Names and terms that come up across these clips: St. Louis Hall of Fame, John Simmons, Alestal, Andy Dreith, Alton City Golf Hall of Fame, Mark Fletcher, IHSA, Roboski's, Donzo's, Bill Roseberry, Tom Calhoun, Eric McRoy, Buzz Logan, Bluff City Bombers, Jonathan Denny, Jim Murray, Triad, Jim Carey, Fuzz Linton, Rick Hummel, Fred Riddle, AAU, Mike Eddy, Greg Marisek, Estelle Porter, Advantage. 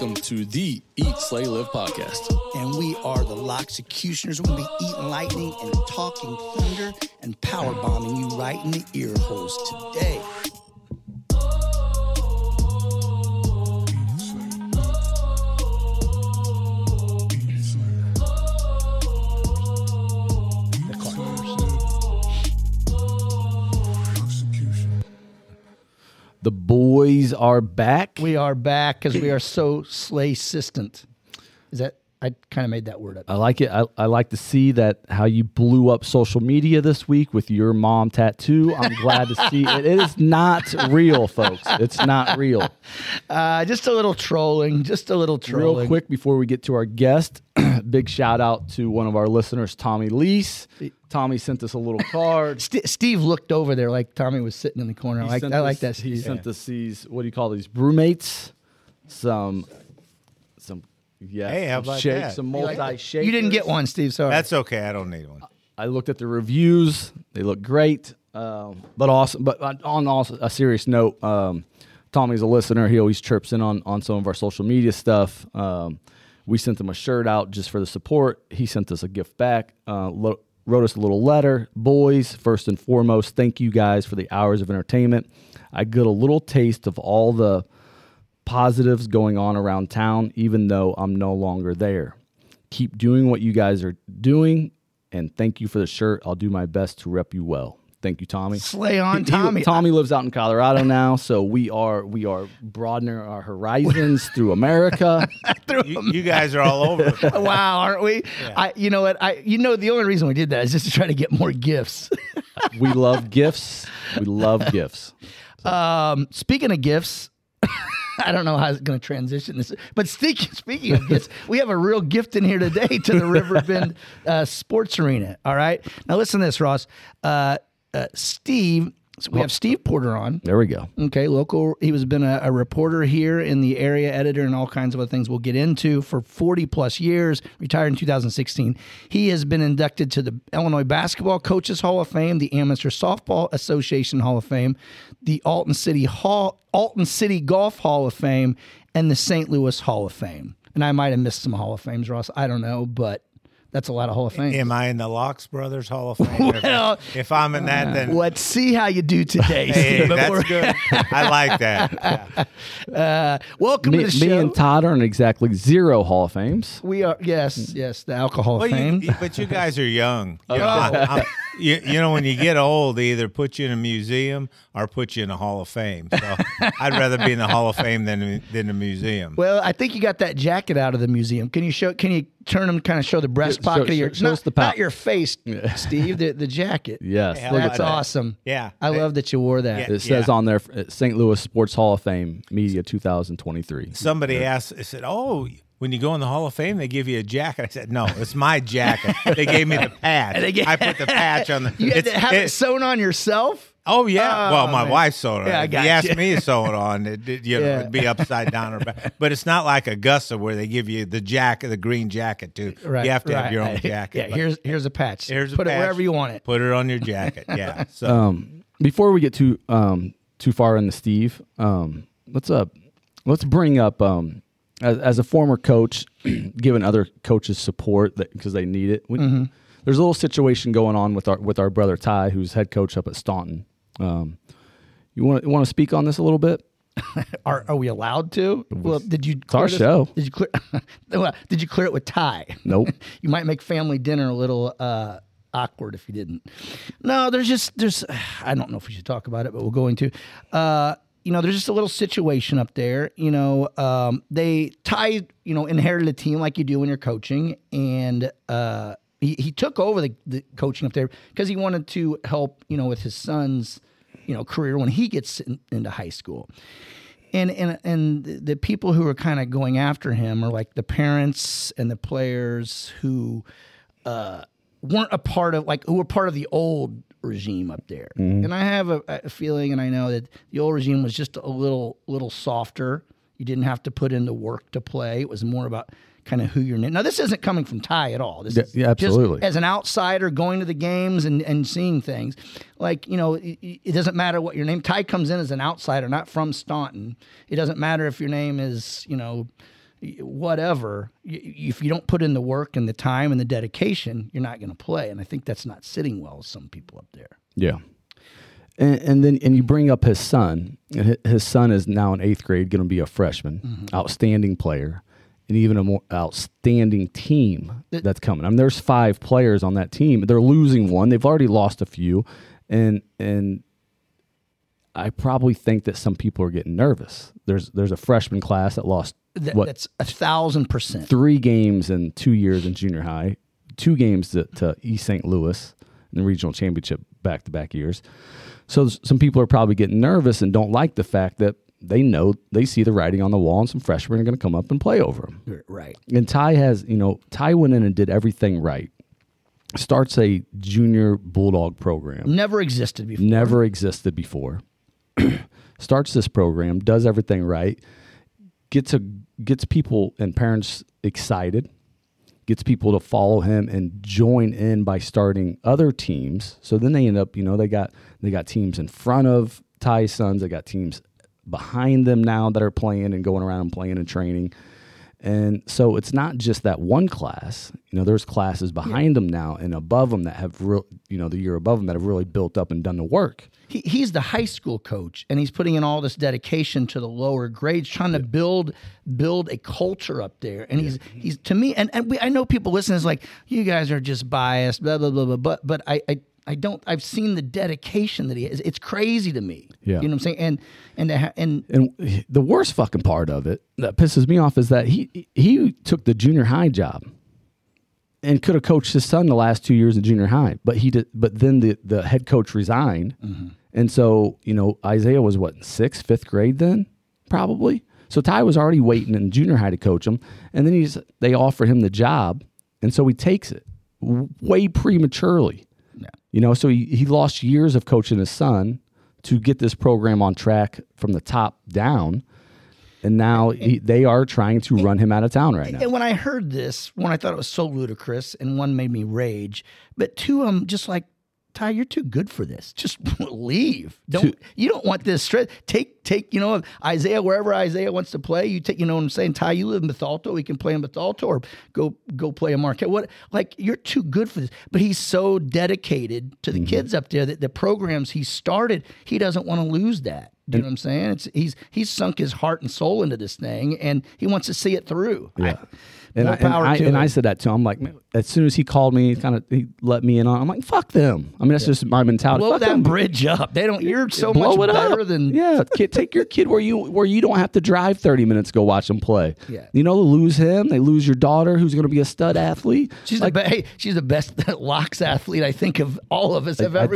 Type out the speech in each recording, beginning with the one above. welcome to the Eat, Slay, Live podcast. And we are the Loxecutioners. We're going to be eating lightning and talking thunder and power bombing you right in the ear holes today. The boys are back. We are back because we are so slay-sistant. Is that, I kind of made that word up. I like it. I like to see that how you blew up social media this week with your mom tattoo. I'm glad to see it. It is not real, folks. It's not real. Just a little trolling. Real quick before we get to our guest, big shout out to one of our listeners, Tommy Lease. Tommy sent us a little card. Steve looked over there like Tommy was sitting in the corner. I like that. He sent us these, what do you call these, brewmates? Some multi-shakers. You didn't get one, Steve, sorry. That's okay, I don't need one. I looked at the reviews. They look great, but on a serious note, Tommy's a listener. He always chirps in on some of our social media stuff. We sent him a shirt out just for the support. He sent us a gift back. Wrote us a little letter. Boys, first and foremost, thank you guys for the hours of entertainment. I got a little taste of all the positives going on around town, even though I'm no longer there. Keep doing what you guys are doing, and thank you for the shirt. I'll do my best to rep you well. Thank you, Tommy. Slay on, Tommy. Tommy lives out in Colorado now, so we are broadening our horizons through America. You guys are all over. Wow, aren't we? Yeah. The only reason we did that is just to try to get more gifts. We love gifts. So. Speaking of gifts. I don't know how it's going to transition this, but speaking of this, we have a real gift in here today to the Riverbend Sports Arena. All right, now listen to this, Ross. Steve, we have Steve Porter on. There we go. Okay, local. He has been a reporter here in the area, editor, and all kinds of other things we'll get into for 40 plus years. Retired in 2016. He has been inducted to the Illinois Basketball Coaches Hall of Fame, the Amateur Softball Association Hall of Fame, the Alton City Golf Hall of Fame, and the St. Louis Hall of Fame. And I might have missed some Hall of Fames, Ross. I don't know, but that's a lot of Hall of Fame. Am I in the Lox Brothers Hall of Fame? Well, if I'm in that, then let's see how you do today. Hey, that's good. I like that. Yeah. Welcome to the show. Me and Todd aren't exactly zero Hall of Fames. We are. Yes, the alcohol fame. But you guys are young. You know, when you get old, they either put you in a museum or put you in a Hall of Fame. So I'd rather be in the Hall of Fame than a museum. Well, I think you got that jacket out of the museum. Can you turn them, kind of show the breast pocket of your... Not your face, Steve, the jacket. Yes. Yeah, that's awesome. Yeah. I love that you wore that. Yeah, it says on there, St. Louis Sports Hall of Fame, Media 2023. Somebody asked, I said, oh... When you go in the Hall of Fame, they give you a jacket. I said, no, it's my jacket. They gave me the patch. I put the patch on the... You had to have it sewn on yourself? Oh, yeah. My wife sewed it on. Yeah, I got you. Asked me to sew it on. It'd be upside down or back. But it's not like Augusta where they give you the jacket, the green jacket, too. Right, you have to have your own jacket. Yeah, here's a patch. Put it wherever you want it. Put it on your jacket, yeah. So. Before we get too far into Steve, let's bring up... As a former coach, giving other coaches support because they need it. There's a little situation going on with our brother Ty, who's head coach up at Staunton. You want to speak on this a little bit? Are we allowed to? Well, did you? It's our show. Did you clear it with Ty? Nope. You might make family dinner a little awkward if you didn't. No, there's I don't know if we should talk about it, but we're going to. There's just a little situation up there. Ty inherited a team like you do when you're coaching, and he took over the coaching up there because he wanted to help, with his son's, career when he gets into high school. And the people who are kind of going after him are like the parents and the players who weren't a part of, who were part of the old regime up there. And I have a feeling, and I know that the old regime was just a little softer. You didn't have to put in the work to play. It was more about kind of who you're... Now, this isn't coming from Ty at all. This is absolutely. Just as an outsider going to the games and seeing things. It doesn't matter what your name... Ty comes in as an outsider, not from Staunton. It doesn't matter if your name is, whatever, if you don't put in the work and the time and the dedication, you're not going to play. And I think that's not sitting well with some people up there. Yeah. And then you bring up his son, and his son is now in 8th grade, going to be a freshman, mm-hmm. outstanding player, and even a more outstanding team that's coming. I mean, there's 5 players on that team. They're losing one. They've already lost a few, and I probably think that some people are getting nervous. There's a freshman class that lost that's 1,000%. 3 games in 2 years in junior high, 2 games to East St. Louis in the regional championship back-to-back years. So some people are probably getting nervous and don't like the fact that they know they see the writing on the wall and some freshmen are going to come up and play over them. Right. And Ty went in and did everything right. Starts a junior Bulldog program. Never existed before. Starts this program, does everything right, gets people and parents excited, gets people to follow him and join in by starting other teams. So then they end up, they got teams in front of Ty's sons. They got teams behind them now that are playing and going around and playing and training. And so it's not just that one class. There's classes behind them now and above them that have the year above them that have really built up and done the work. He's the high school coach, and he's putting in all this dedication to the lower grades, trying to build a culture up there. And he's to me, and I know people listening is like, you guys are just biased, blah blah blah blah. But I don't. I've seen the dedication that he has. It's crazy to me. Yeah. You know what I'm saying? And the worst fucking part of it that pisses me off is that he took the junior high job and could have coached his son the last 2 years in junior high, but he did. But then the head coach resigned, mm-hmm. and so Isaiah was what, in 5th grade then, probably. So Ty was already waiting in junior high to coach him, and then they offer him the job, and so he takes it way prematurely. So he lost years of coaching his son to get this program on track from the top down, and now they are trying to run him out of town right now. And when I heard this, I thought it was so ludicrous, and one made me rage, but two, I'm just like, Ty, you're too good for this. Just leave. You don't want this stress. Take Isaiah, wherever Isaiah wants to play, you take, Ty, you live in Bethalto, he can play in Bethalto, or go play in Marquette. You're too good for this. But he's so dedicated to the mm-hmm. kids up there that the programs he started, he doesn't want to lose that. You know what I'm saying? He's sunk his heart and soul into this thing, and he wants to see it through. Yeah. I said that too. I'm like, man, as soon as he called me, he let me in on. I'm like, fuck them. I mean, that's just my mentality. Blow that bridge up. They don't. You're so much better than. Yeah, take your kid where you don't have to drive 30 minutes to go watch them play. Yeah. They'll lose him. They lose your daughter, who's going to be a stud athlete. She's she's the best locks athlete I think of all of us. Of us.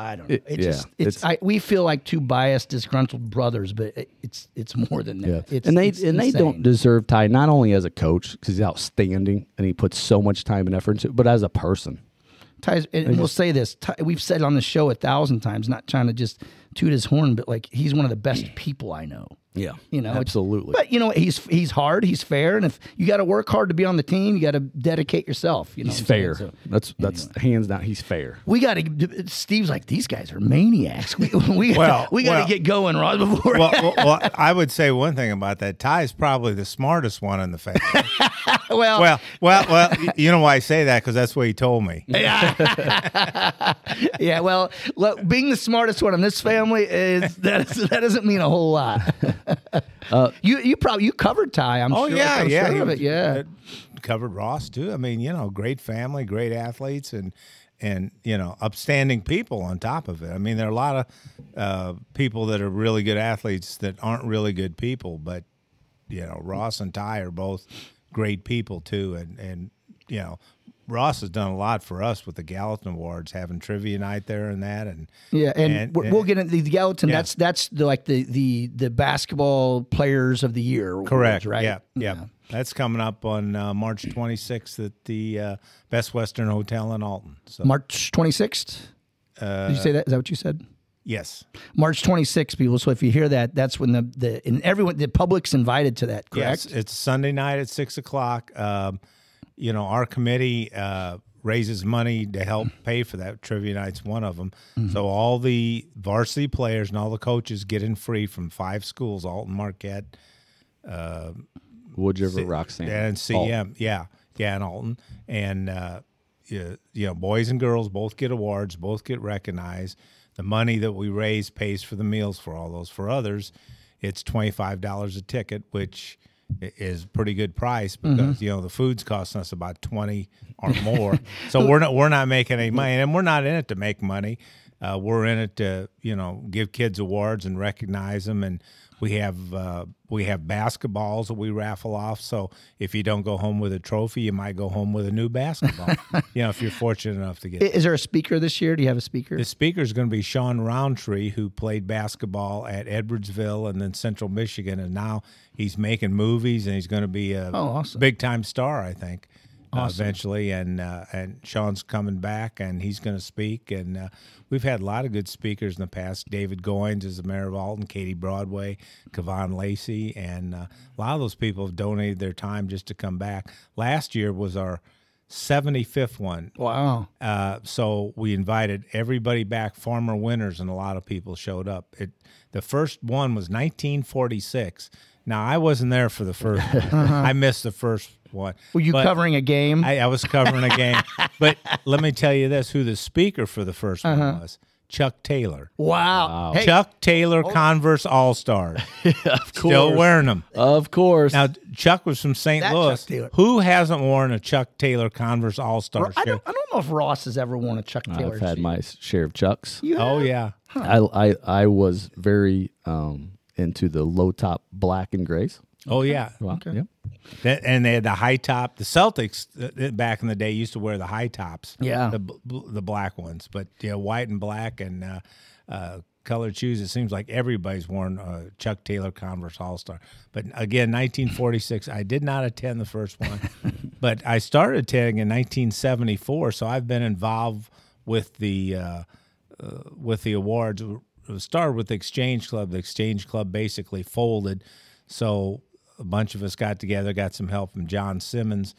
I don't know. We feel like two biased, disgruntled brothers, but it's more than that. Yeah. They don't deserve Ty, not only as a coach because he's outstanding and he puts so much time and effort into it, but as a person. Ty's, and we'll say this, Ty, we've said it on the show 1,000 times, not trying to just toot his horn, but he's one of the best people I know. Yeah, absolutely. But he's hard, he's fair, and if you got to work hard to be on the team, you got to dedicate yourself. He's fair. So, that's hands down. He's fair. We got to. Steve's like, these guys are maniacs. We got to get going, Ross. Before. I would say one thing about that. Ty's probably the smartest one in the family. well. You know why I say that? Because that's what he told me. Yeah. Yeah. Well, look, being the smartest one in this family that doesn't mean a whole lot. You covered Ty, I'm sure. Oh, yeah. Sure covered Ross, too. I mean, great family, great athletes, and upstanding people on top of it. I mean, there are a lot of people that are really good athletes that aren't really good people, but, Ross and Ty are both great people, too, and Ross has done a lot for us with the Gallatin Awards, having trivia night there and that, and we'll get into the Gallatin. Yeah. That's the basketball players of the year. Correct. Awards, right. Yeah. That's coming up on March 26th at the Best Western Hotel in Alton. So. March 26th. Did you say that? Is that what you said? Yes. March 26th, people. So if you hear that, that's when the public's invited to that. Correct. Yes, it's Sunday night at 6:00. Our committee raises money to help pay for that. Trivia night's one of them. Mm-hmm. So all the varsity players and all the coaches get in free from 5 schools, Alton, Marquette, Wood River, Roxanne. And CM, Alton. Yeah, and Alton. And, boys and girls both get awards, both get recognized. The money that we raise pays for the meals for all those. For others, it's $25 a ticket, which is a pretty good price because the food's costing us about $20 or more. So we're not making any money, and we're not in it to make money. We're in it to give kids awards and recognize them, and we have basketballs that we raffle off. So if you don't go home with a trophy, you might go home with a new basketball. If you're fortunate enough to get. Is there a speaker this year? Do you have a speaker? The speaker is going to be Sean Roundtree, who played basketball at Edwardsville and then Central Michigan, and now he's making movies and he's going to be a big time star, I think. Eventually, and Sean's coming back, and he's going to speak. And we've had a lot of good speakers in the past. David Goins is the mayor of Alton, Katie Broadway, Kevon Lacey, and a lot of those people have donated their time just to come back. Last year was our 75th one. Wow. So we invited everybody back, former winners, and a lot of people showed up. The first one was 1946. Now, I wasn't there for the first one. I missed the first one. Were you covering a game? I was covering a game. But let me tell you this, who the speaker for the first one was, Chuck Taylor. Wow. Hey. Chuck Taylor, Converse All-Stars. Of course. Still wearing them. Of course. Now, Chuck was from St. Louis. Who hasn't worn a Chuck Taylor Converse All-Star shirt? I don't know if Ross has ever worn a Chuck Taylor shirt. I've had my share of Chucks. Oh, yeah. Huh. I was very... into the low top black and grays. Oh yeah, well, okay. Yep. And they had the high top. The Celtics back in the day used to wear the high tops. Yeah, the black ones, but white and black and colored shoes. It seems like everybody's worn Chuck Taylor Converse All Star. But again, 1946. I did not attend the first one, but I started attending in 1974. So I've been involved with the awards. It started with the Exchange Club. The Exchange Club basically folded, so a bunch of us got together, got some help from John Simmons,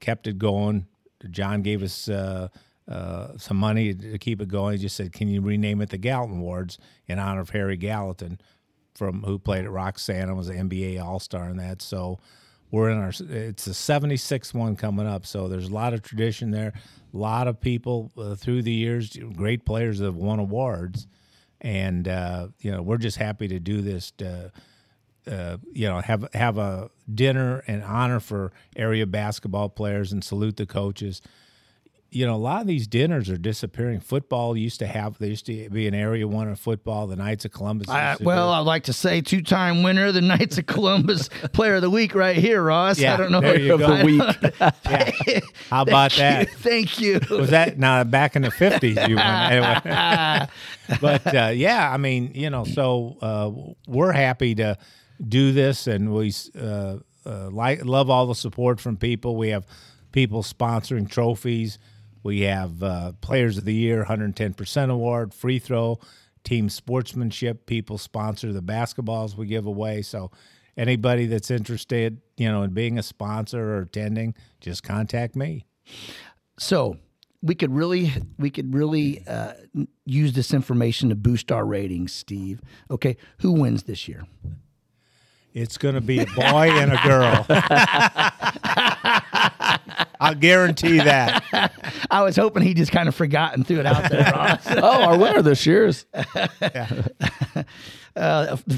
kept it going. John gave us some money to keep it going. He just said, can you rename it the Gallatin Awards in honor of Harry Gallatin, who played at Roxanne and was an NBA All-Star in that. So we're in it's the 76th one coming up, so there's a lot of tradition there. A lot of people through the years, great players that have won awards. And, we're just happy to do this, have a dinner in honor for area basketball players and salute the coaches. A lot of these dinners are disappearing. Football used to be an area winner of football, the Knights of Columbus. I'd like to say two-time winner, the Knights of Columbus Player of the Week right here, Ross. Yeah, I don't know. There you go. The week. Yeah. How about that? Thank you. Was that back in the 50s you won? Anyway. But, we're happy to do this, and we love all the support from people. We have people sponsoring trophies. We have Players of the Year, 110% award, free throw, team sportsmanship. People sponsor the basketballs we give away. So anybody that's interested, in being a sponsor or attending, just contact me. So we could really use this information to boost our ratings, Steve. Okay, who wins this year? It's going to be a boy and a girl. I'll guarantee that. I was hoping he just kind of forgot and threw it out there, Ross. Our winner this year is. Yeah.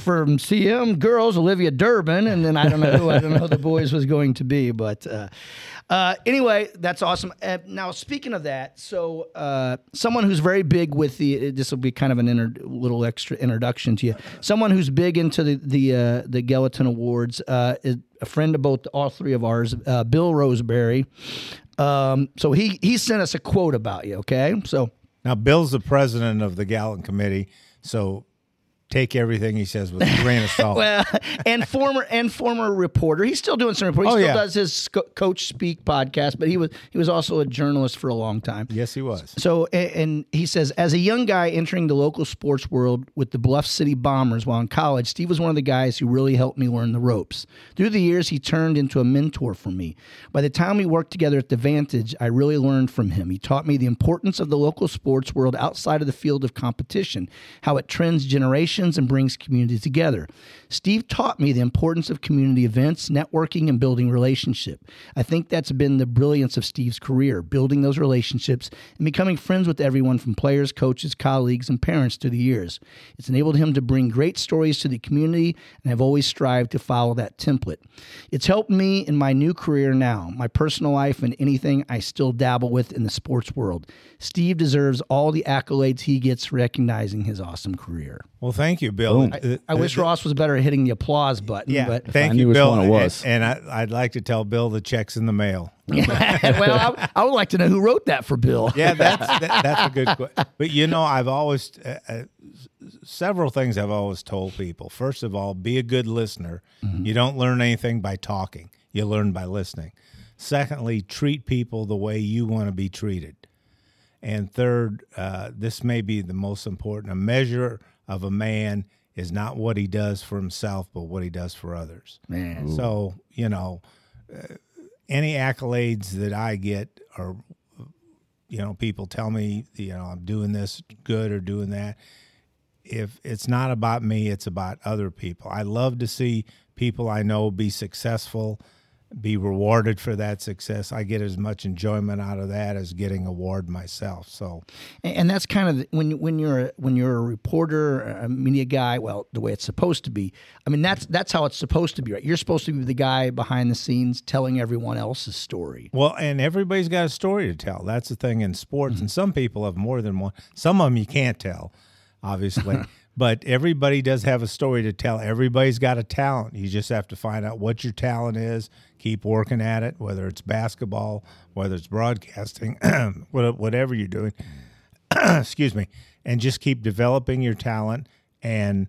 From CM, girls, Olivia Durbin, and then I don't know who the boys was going to be. But anyway, that's awesome. Now, speaking of that, so someone who's very big with this will be kind of an little extra introduction to you. Someone who's big into the Gallatin Awards is a friend of all three of ours, Bill Roseberry. So he sent us a quote about you, okay? So now Bill's the president of the Gallatin Committee, so take everything he says with a grain of salt. Well, and former reporter, he's still doing some reporting. He still does his Coach Speak podcast, but he was also a journalist for a long time. Yes, he was. So, and he says, as a young guy entering the local sports world with the Bluff City Bombers while in college, Steve was one of the guys who really helped me learn the ropes. Through the years, he turned into a mentor for me. By the time we worked together at Advantage, I really learned from him. He taught me the importance of the local sports world outside of the field of competition, how it trends generations, connections and brings community together. Steve taught me the importance of community events, networking, and building relationship. I think that's been the brilliance of Steve's career, building those relationships and becoming friends with everyone from players, coaches, colleagues, and parents through the years. It's enabled him to bring great stories to the community, and I've always strived to follow that template. It's helped me in my new career now, my personal life, and anything I still dabble with in the sports world. Steve deserves all the accolades he gets recognizing his awesome career. Well, thank you, Bill. I wish Ross was better at hitting the applause button. Yeah, but thank you, Bill. And I'd like to tell Bill the check's in the mail. Well, I would like to know who wrote that for Bill. Yeah, that's a good question. But, you know, I've always several things I've always told people. First of all, be a good listener. Mm-hmm. You don't learn anything by talking. You learn by listening. Secondly, treat people the way you want to be treated. And third, this may be the most important, a measure of a man is not what he does for himself, but what he does for others. Man. Ooh. So, you know, any accolades that I get are, you know, people tell me, you know, I'm doing this good or doing that. If it's not about me, it's about other people. I love to see people I know be successful, be rewarded for that success. I get as much enjoyment out of that as getting award myself. So, and that's kind of when you're a reporter, a media guy. Well, the way it's supposed to be. I mean, that's how it's supposed to be, right? You're supposed to be the guy behind the scenes telling everyone else's story. Well, and everybody's got a story to tell. That's the thing in sports, mm-hmm. and some people have more than one. Some of them you can't tell, obviously. But everybody does have a story to tell. Everybody's got a talent. You just have to find out what your talent is, keep working at it, whether it's basketball, whether it's broadcasting, whatever you're doing. Excuse me. And just keep developing your talent and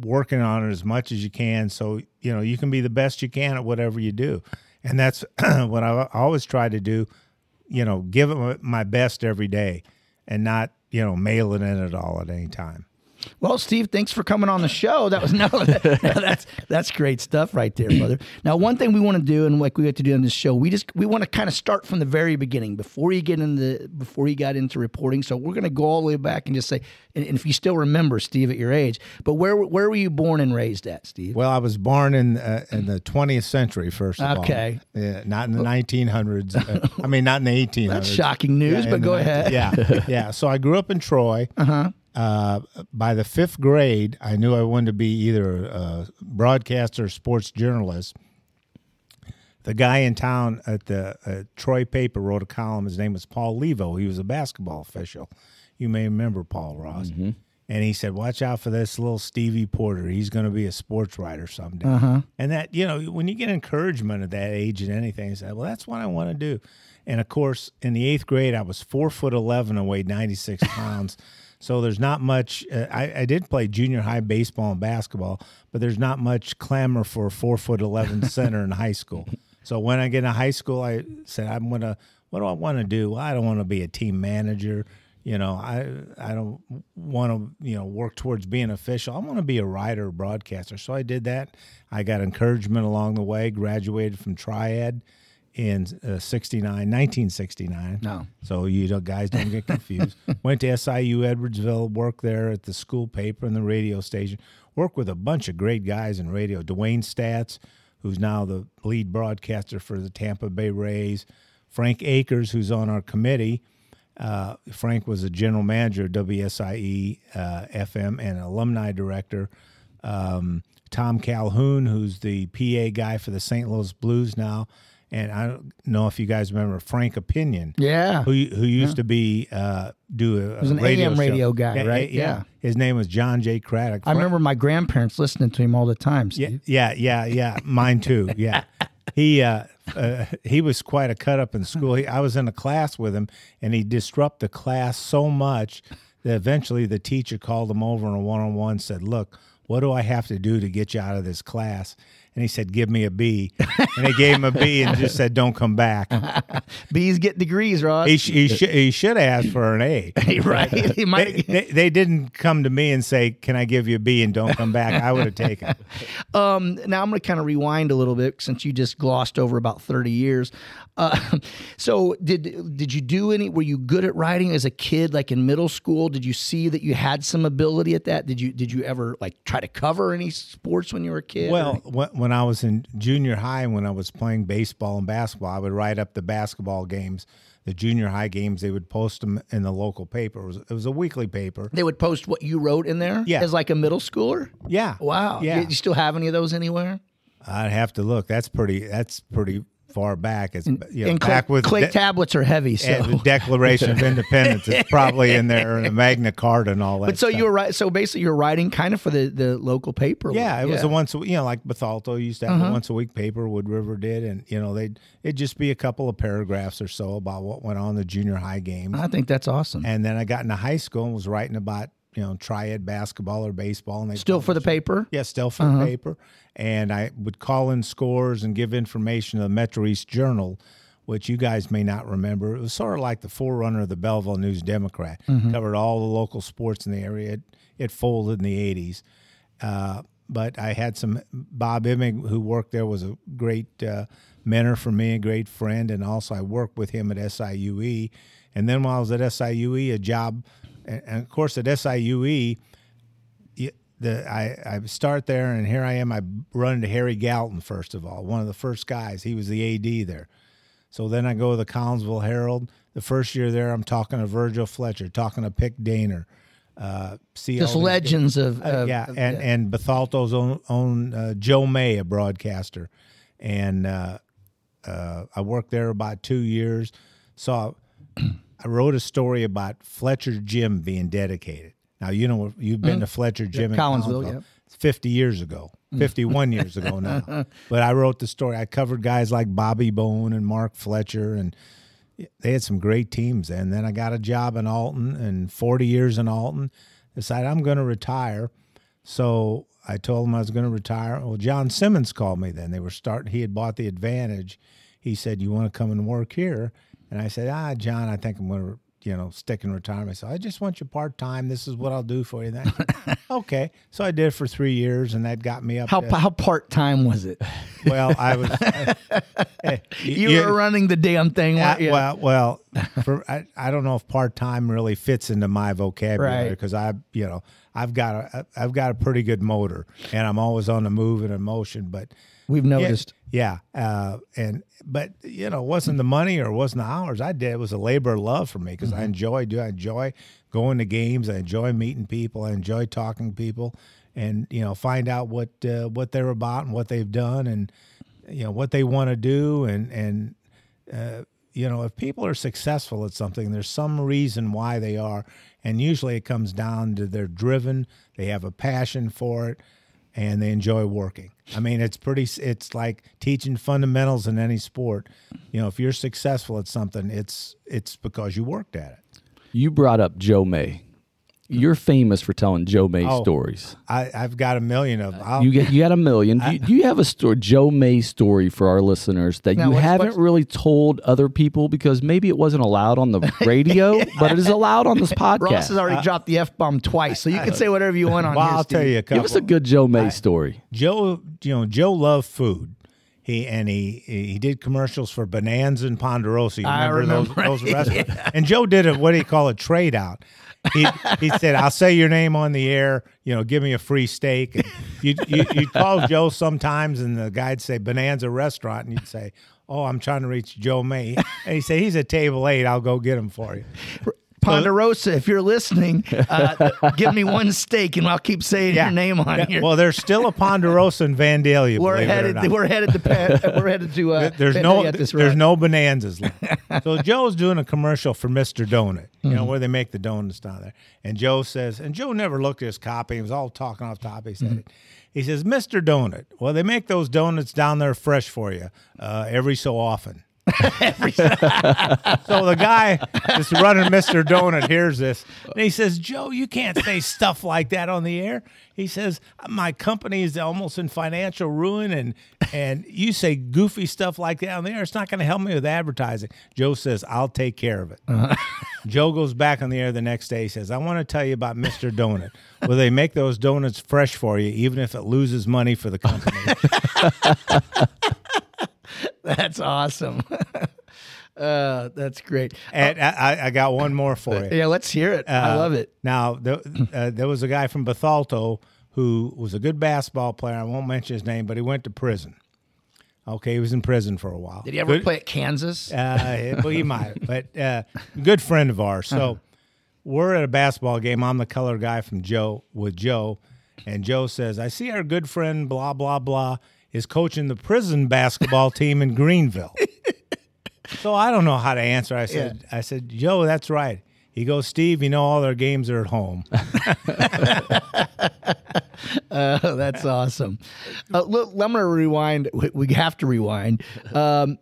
working on it as much as you can so, you know, you can be the best you can at whatever you do. And that's what I always try to do, you know, give it my best every day and not, you know, mail it in at all at any time. Well, Steve, thanks for coming on the show. That's great stuff right there, brother. Now, one thing we want to do, and like we have to do on this show, we want to kind of start from the very beginning before you got into reporting. So we're going to go all the way back and just say, and if you still remember, Steve, at your age, but where were you born and raised at, Steve? Well, I was born in the 20th century, first of all. Yeah, not in the 1900s. Not in the 1800s. That's shocking news, but go ahead. Yeah. So I grew up in Troy. Uh-huh. By the fifth grade, I knew I wanted to be either a broadcaster or sports journalist. The guy in town at the Troy paper wrote a column. His name was Paul Levo. He was a basketball official. You may remember Paul, Ross. Mm-hmm. And he said, watch out for this little Stevie Porter. He's going to be a sports writer someday. Uh-huh. And that, you know, when you get encouragement at that age and anything, you say, well, that's what I want to do. And, of course, in the eighth grade, I was 4'11" and weighed 96 pounds. So there's not much I did play junior high baseball and basketball, but there's not much clamor for a 4'11" center in high school. So when I get into high school, I said, what do I want to do? Well, I don't want to be a team manager. You know, I don't want to, you know, work towards being official. I want to be a writer, broadcaster. So I did that. I got encouragement along the way, graduated from Triad in 1969. No. So you know, guys don't get confused. Went to SIU Edwardsville, worked there at the school paper and the radio station. Worked with a bunch of great guys in radio. Dwayne Statz, who's now the lead broadcaster for the Tampa Bay Rays. Frank Akers, who's on our committee. Frank was a general manager of WSIE FM and alumni director. Tom Calhoun, who's the PA guy for the St. Louis Blues now. And I don't know if you guys remember Frank Opinion, who used to be do a was an radio AM show. Radio guy, right? Yeah. His name was John J. Craddock. I remember my grandparents listening to him all the time. Steve. Yeah. Mine too. Yeah, he was quite a cut up in school. I was in a class with him, and he disrupted the class so much that eventually the teacher called him over in a one-on-one, said, "Look, what do I have to do to get you out of this class?" And he said, give me a B. And they gave him a B and just said, don't come back. B's get degrees, Ross. He should ask for an A. Right. He might. They didn't come to me and say, can I give you a B and don't come back? I would have taken it. Now I'm going to kind of rewind a little bit since you just glossed over about 30 years. So did you do any, were you good at writing as a kid, like in middle school? Did you see that you had some ability at that? Did you ever like try to cover any sports when you were a kid? Well, when I was in junior high, when I was playing baseball and basketball, I would write up the basketball games, the junior high games. They would post them in the local paper. It was a weekly paper. They would post what you wrote in there? Yeah. As like a middle schooler? Yeah. Wow. Yeah. You still have any of those anywhere? I'd have to look. That's pretty far back. It's, you know, and back with clay tablets are heavy, so the Declaration of Independence is probably in there, and the Magna Carta and all that. But so stuff. You were right. So basically, you're writing kind of for the local paper. Yeah, it was a once a week, you know, like Bethalto used to have a once a week paper. Wood River did, and you know it'd just be a couple of paragraphs or so about what went on in the junior high games. I think that's awesome. And then I got into high school and was writing about, you know, Triad basketball or baseball, and they still published. For the paper. Yeah, still for the paper. And I would call in scores and give information to the Metro East Journal, which you guys may not remember. It was sort of like the forerunner of the Belleville News Democrat. Covered all the local sports in the area. It folded in the 80s, but I had some. Bob Emig, who worked there, was a great mentor for me, a great friend, and also I worked with him at SIUE. And then while I was at SIUE, a job. And of course, at SIUE, I start there, and here I am. I run into Harry Galton, first of all, one of the first guys. He was the AD there. So then I go to the Collinsville Herald. The first year there, I'm talking to Virgil Fletcher, talking to Pick Daner. Just legends of... and Bethalto's own Joe May, a broadcaster. And I worked there about 2 years. So I wrote a story about Fletcher Gym being dedicated. Now, you know, you've been to Fletcher Gym in Collinsville. Yep. 50 years ago, 51 years ago now. But I wrote the story. I covered guys like Bobby Bone and Mark Fletcher, and they had some great teams. And then I got a job in Alton, and 40 years in Alton. Decided I'm going to retire. So I told him I was going to retire. Well, John Simmons called me then. They were starting. He had bought the Advantage. He said, you want to come and work here? And I said, John, I think I'm going to, stick in retirement. So I just want you part-time. This is what I'll do for you. Then. Okay. So I did it for 3 years, and that got me up. How part-time was it? Well, I was. You were running the damn thing. I don't know if part-time really fits into my vocabulary, because right. I've got a pretty good motor, and I'm always on the move and in motion, but. We've noticed. Yeah. But it wasn't the money or it wasn't the hours I did. It was a labor of love for me, because I enjoy going to games. I enjoy meeting people. I enjoy talking to people, and, find out what they're about and what they've done, and, what they want to do. And if people are successful at something, there's some reason why they are. And usually it comes down to they're driven. They have a passion for it. And they enjoy working. I mean, it's like teaching fundamentals in any sport. If you're successful at something, it's because you worked at it. You brought up Joe May. You're famous for telling Joe May stories. I've got a million of them. You got a million. Do you have a story, Joe May story, for our listeners that you haven't really told other people, because maybe it wasn't allowed on the radio, but it is allowed on this podcast. Ross has already dropped the F-bomb twice, so you can say whatever you want on here, Steve. Tell you a couple. Give us a good Joe May story. Joe loved food. He did commercials for Bonanza and Ponderosa. You remember those restaurants? Yeah. And Joe did what do you call a trade out. He said, I'll say your name on the air, give me a free steak. And you'd call Joe sometimes, and the guy'd say Bonanza Restaurant, and you'd say, oh, I'm trying to reach Joe May. And he'd say, he's at table 8, I'll go get him for you. Ponderosa, if you're listening, give me one steak, and I'll keep saying your name on here. Well, there's still a Ponderosa in Vandalia. There's no Bonanzas left. So Joe's doing a commercial for Mr. Donut, where they make the donuts down there. And Joe says, and Joe never looked at his copy. He was all talking off top. He said it. He says, Mr. Donut, well, they make those donuts down there fresh for you every so often. So the guy that's running Mr. Donut hears this, and he says, Joe, you can't say stuff like that on the air. He says, my company is almost in financial ruin, and you say goofy stuff like that on the air. It's not going to help me with advertising. Joe says, I'll take care of it. Uh-huh. Joe goes back on the air the next day. He says, I want to tell you about Mr. Donut. Well, they make those donuts fresh for you, even if it loses money for the company. That's awesome. That's great. And I got one more for you. Yeah, let's hear it. I love it. Now, there was a guy from Bethalto who was a good basketball player. I won't mention his name, but he went to prison. Okay, he was in prison for a while. Did he ever play at Kansas? Well, he might. But good friend of ours. So we're at a basketball game. I'm the color guy from Joe with Joe. And Joe says, I see our good friend blah, blah, blah is coaching the prison basketball team in Greenville. So I don't know how to answer. I said, Joe, that's right. He goes, Steve, you know all their games are at home. That's awesome. I'm going to rewind. We have to rewind about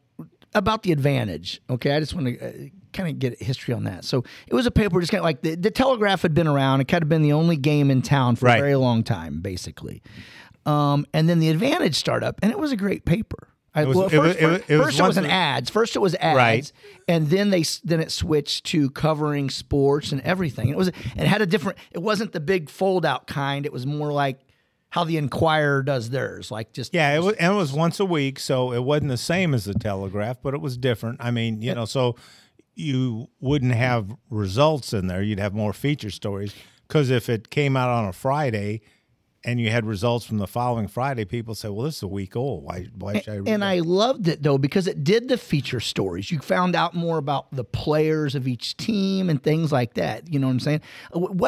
the Advantage. Okay, I just want to kind of get history on that. So it was a paper just kind of like the Telegraph had been around. It kind of been the only game in town for a very long time, basically. And then the Advantage startup, and it was a great paper. First it was ads. First it was ads, right. And then it switched to covering sports and everything. It wasn't the big fold out kind. It was more like how the Enquirer does theirs, like just it was once a week, so it wasn't the same as the Telegraph, but it was different. I mean, so you wouldn't have results in there. You'd have more feature stories because if it came out on a Friday. And you had results from the following Friday, people say, well, this is a week old. Why should I read that? I loved it, though, because it did the feature stories. You found out more about the players of each team and things like that. You know what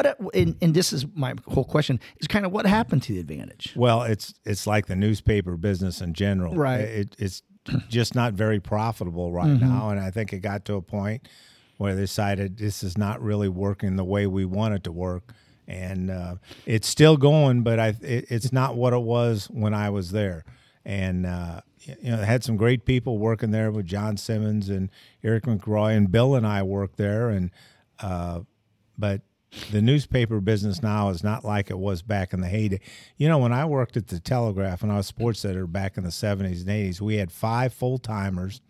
I'm saying? And this is my whole question, is kind of what happened to the Advantage? Well, it's like the newspaper business in general. Right. It's just not very profitable right now, and I think it got to a point where they decided this is not really working the way we want it to work. And it's still going, but it's not what it was when I was there. And I had some great people working there with John Simmons and Eric McRoy, and Bill and I worked there. And but the newspaper business now is not like it was back in the heyday. You know, when I worked at the Telegraph and I was sports editor back in the 70s and 80s, we had 5 full timers.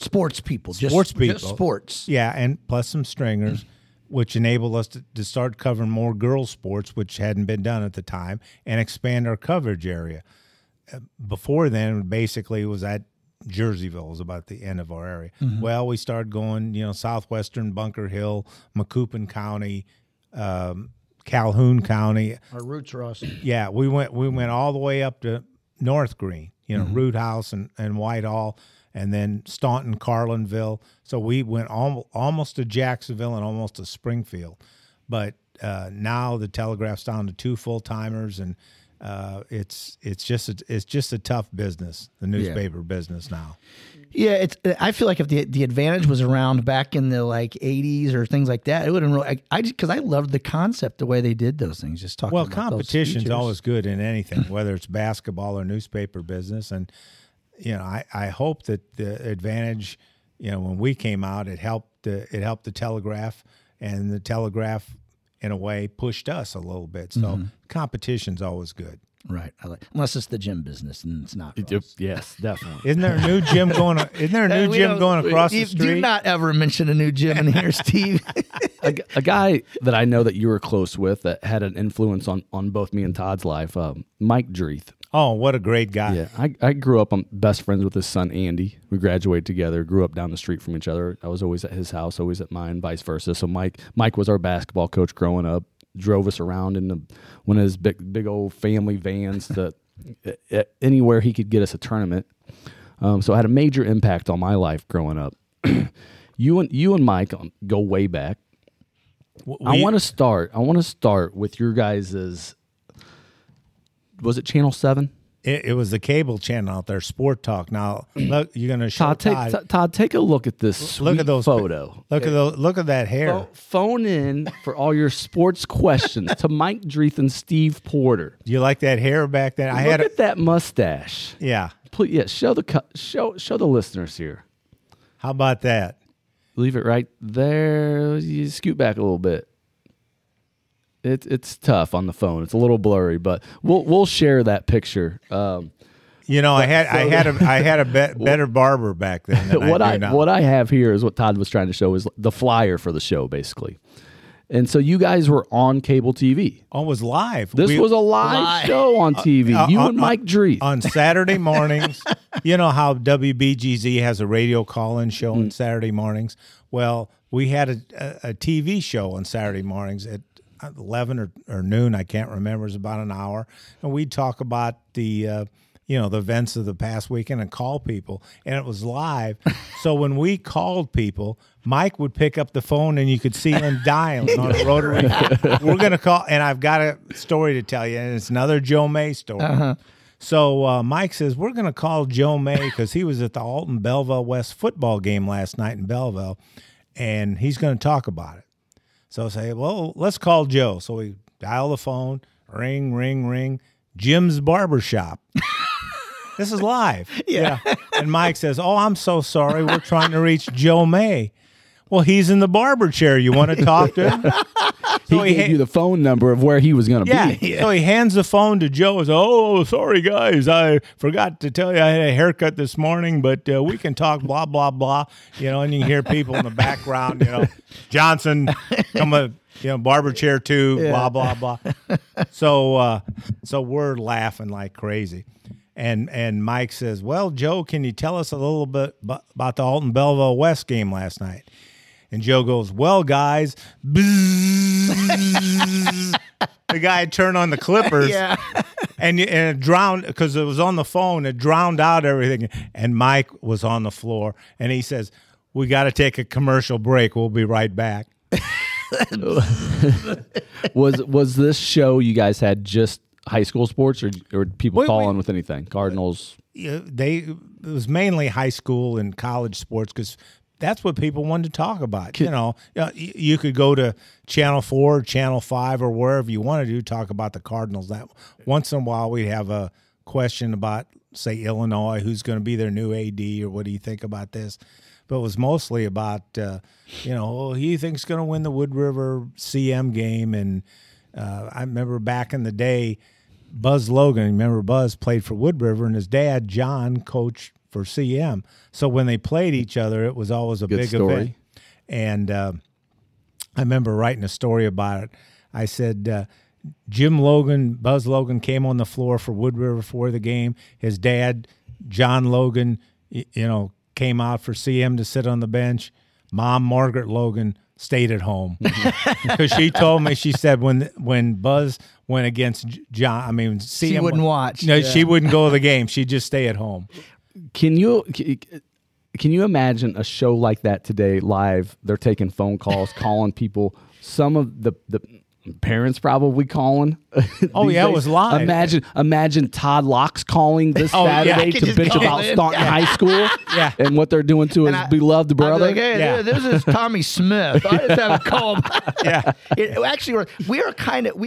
Sports people. Yeah, and plus some stringers. Which enabled us to start covering more girls' sports, which hadn't been done at the time, and expand our coverage area. Before then, basically, it was at Jerseyville, was about the end of our area. Mm-hmm. Well, we started going, southwestern, Bunker Hill, Macoupin County, Calhoun County. Our roots, Ross. Yeah, we went all the way up to North Green, Root House and Whitehall. And then Staunton, Carlinville. So we went almost to Jacksonville and almost to Springfield. But now the Telegraph's down to 2 full-timers, and it's just a tough business, the newspaper business now. Yeah, I feel like if the Advantage was around back in the like 80s or things like that, it would have really because I loved the concept, the way they did those things. Just talking about competition's always good in anything, whether it's basketball or newspaper business, and. I hope that the Advantage, when we came out, it helped the Telegraph, and the Telegraph, in a way, pushed us a little bit. So competition's always good. Right. Unless it's the gym business, and it's not. Yes, definitely. Isn't there a new gym going? Isn't there a new gym going across the street? Do not ever mention a new gym in here, Steve. A guy that I know that you were close with that had an influence on both me and Todd's life, Mike Dreith. Oh, what a great guy. Yeah, I grew up, I'm best friends with his son, Andy. We graduated together, grew up down the street from each other. I was always at his house, always at mine, vice versa. So Mike was our basketball coach growing up, drove us around in one of his big old family vans to anywhere he could get us a tournament. So it had a major impact on my life growing up. You and Mike go way back. I want to start with your guys'... Was it Channel 7? It was the cable channel out there, Sport Talk. Now, look, you're going to show Todd, take a look at this photo. Look at that hair. Phone in for all your sports questions to Mike Dreith and Steve Porter. Do you like that hair back then? Look at that mustache. Yeah. please, yeah, show the listeners here. How about that? Leave it right there. You scoot back a little bit. It's tough on the phone. It's a little blurry, but we'll share that picture. I had a better barber back then than I do now. What I have here is what Todd was trying to show is the flyer for the show, basically. And so you guys were on cable TV. Oh, it was live. This was a live show on TV. You and Mike Dreith. On Saturday mornings. You know how WBGZ has a radio call-in show on Saturday mornings? Well, we had a TV show on Saturday mornings at 11 or noon. I can't remember. It was about an hour. And we'd talk about the the events of the past weekend and call people, and it was live. So when we called people, Mike would pick up the phone and you could see him dialing on the rotary. We're going to call, and I've got a story to tell you, and it's another Joe May story. Uh-huh. So Mike says, we're going to call Joe May because he was at the Alton Belleville West football game last night in Belleville, and he's going to talk about it. So I say, well, let's call Joe. So we dial the phone, ring, ring, ring, Jim's Barbershop. This is live. Yeah. And Mike says, oh, I'm so sorry. We're trying to reach Joe May. Well, he's in the barber chair. You want to talk to him? So he gave you the phone number of where he was going to be. Yeah. So he hands the phone to Joe. Says, oh, sorry, guys. I forgot to tell you I had a haircut this morning, but we can talk blah, blah, blah. You know, and you can hear people in the background, you know, Johnson, come on. You know, barber chair too, yeah. Blah, blah, blah. So we're laughing like crazy. And Mike says, well, Joe, can you tell us a little bit about the Alton Belleville West game last night? And Joe goes, well, guys, the guy turned on the clippers and it drowned because it was on the phone. It drowned out everything. And Mike was on the floor. And he says, we got to take a commercial break. We'll be right back. was this show you guys had just high school sports or people calling with anything? Cardinals? It was mainly high school and college sports because that's what people wanted to talk about. You could go to Channel 4 or Channel 5 or wherever you wanted to talk about the Cardinals. That once in a while we'd have a question about, say, Illinois, who's going to be their new AD or what do you think about this? But it was mostly about, he thinks going to win the Wood River CM game. And I remember back in the day, Buzz Logan, remember Buzz played for Wood River, and his dad, John, coached for CM. So when they played each other, it was always a big event. And I remember writing a story about it. I said, Jim Logan, Buzz Logan came on the floor for Wood River for the game. His dad, John Logan, came out for CM to sit on the bench. Mom, Margaret Logan, stayed at home because she told me, she said when Buzz went against John, CM, she wouldn't watch. No, yeah. She wouldn't go to the game. She'd just stay at home. Can you imagine a show like that today live? They're taking phone calls, calling people. Some of the parents probably calling. Oh yeah, days. It was live. Imagine Todd Locke's calling this Saturday to bitch about Staunton High School and what they're doing to his beloved brother. Like, hey, this is Tommy Smith. I just have a call. Actually, we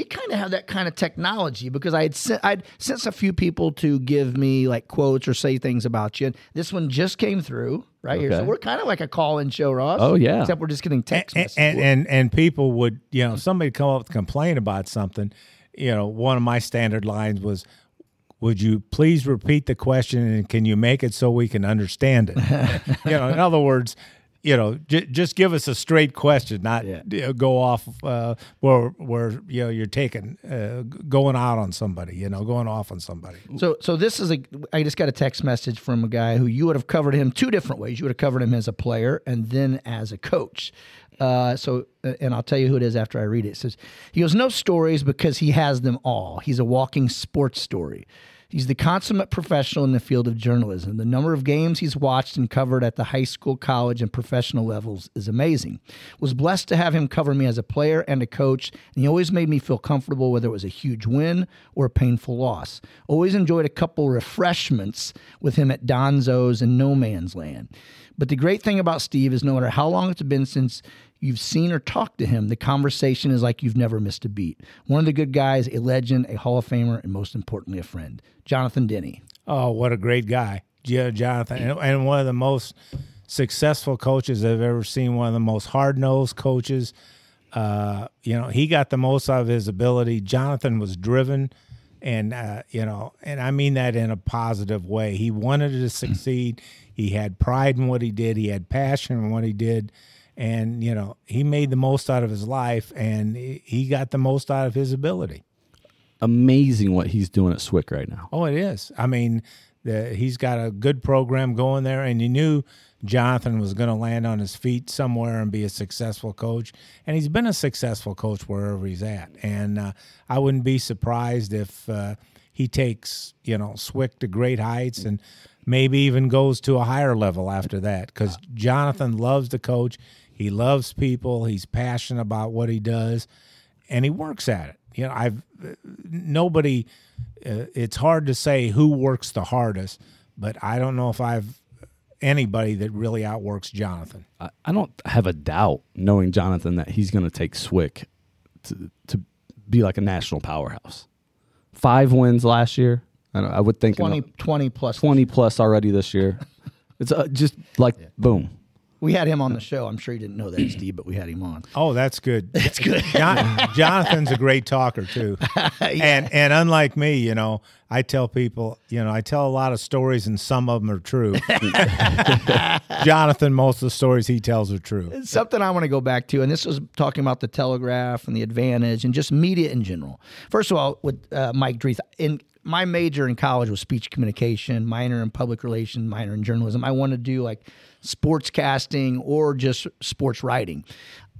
kind of have that kind of technology because I'd sent a few people to give me like quotes or say things about you. And this one just came through. Right here. So we're kind of like a call-in show, Ross. Oh, yeah. Except we're just getting text messages. And people would, somebody come up with a complaint about something. One of my standard lines was, would you please repeat the question and can you make it so we can understand it? In other words, just give us a straight question, not go off where you're taking going out on somebody, going off on somebody. So this is I just got a text message from a guy who you would have covered him two different ways. You would have covered him as a player and then as a coach. And I'll tell you who it is after I read it. It says he goes, no stories because he has them all. He's a walking sports story. He's the consummate professional in the field of journalism. The number of games he's watched and covered at the high school, college, and professional levels is amazing. Was blessed to have him cover me as a player and a coach, and he always made me feel comfortable whether it was a huge win or a painful loss. Always enjoyed a couple refreshments with him at Donzo's and No Man's Land. But the great thing about Steve is no matter how long it's been since you've seen or talked to him, the conversation is like you've never missed a beat. One of the good guys, a legend, a Hall of Famer, and most importantly, a friend. Jonathan Denny. Oh, what a great guy. Yeah, Jonathan. And one of the most successful coaches I've ever seen, one of the most hard-nosed coaches. He got the most out of his ability. Jonathan was driven, and I mean that in a positive way. He wanted to succeed. He had pride in what he did. He had passion in what he did. And, he made the most out of his life, and he got the most out of his ability. Amazing what he's doing at SWIC right now. Oh, it is. I mean, he's got a good program going there, and you knew Jonathan was going to land on his feet somewhere and be a successful coach, and he's been a successful coach wherever he's at. And I wouldn't be surprised if he takes, SWIC to great heights and maybe even goes to a higher level after that, because Jonathan loves to coach. He loves people. He's passionate about what he does, and he works at it. It's hard to say who works the hardest, but I don't know if I've anybody that really outworks Jonathan. I don't have a doubt, knowing Jonathan, that he's going to take SWIC to be like a national powerhouse. 5 wins last year. I would think 20 plus already this year. It's just like boom. We had him on the show. I'm sure you didn't know that, Steve, but we had him on. Oh, that's good. That's good. Jonathan's a great talker too, and unlike me, I tell people, I tell a lot of stories, and some of them are true. Jonathan, most of the stories he tells are true. It's something I want to go back to, and this was talking about the Telegraph and the Advantage and just media in general. First of all, with Mike Dreith, my major in college was speech communication, minor in public relations, minor in journalism. I want to do like sportscasting or just sports writing.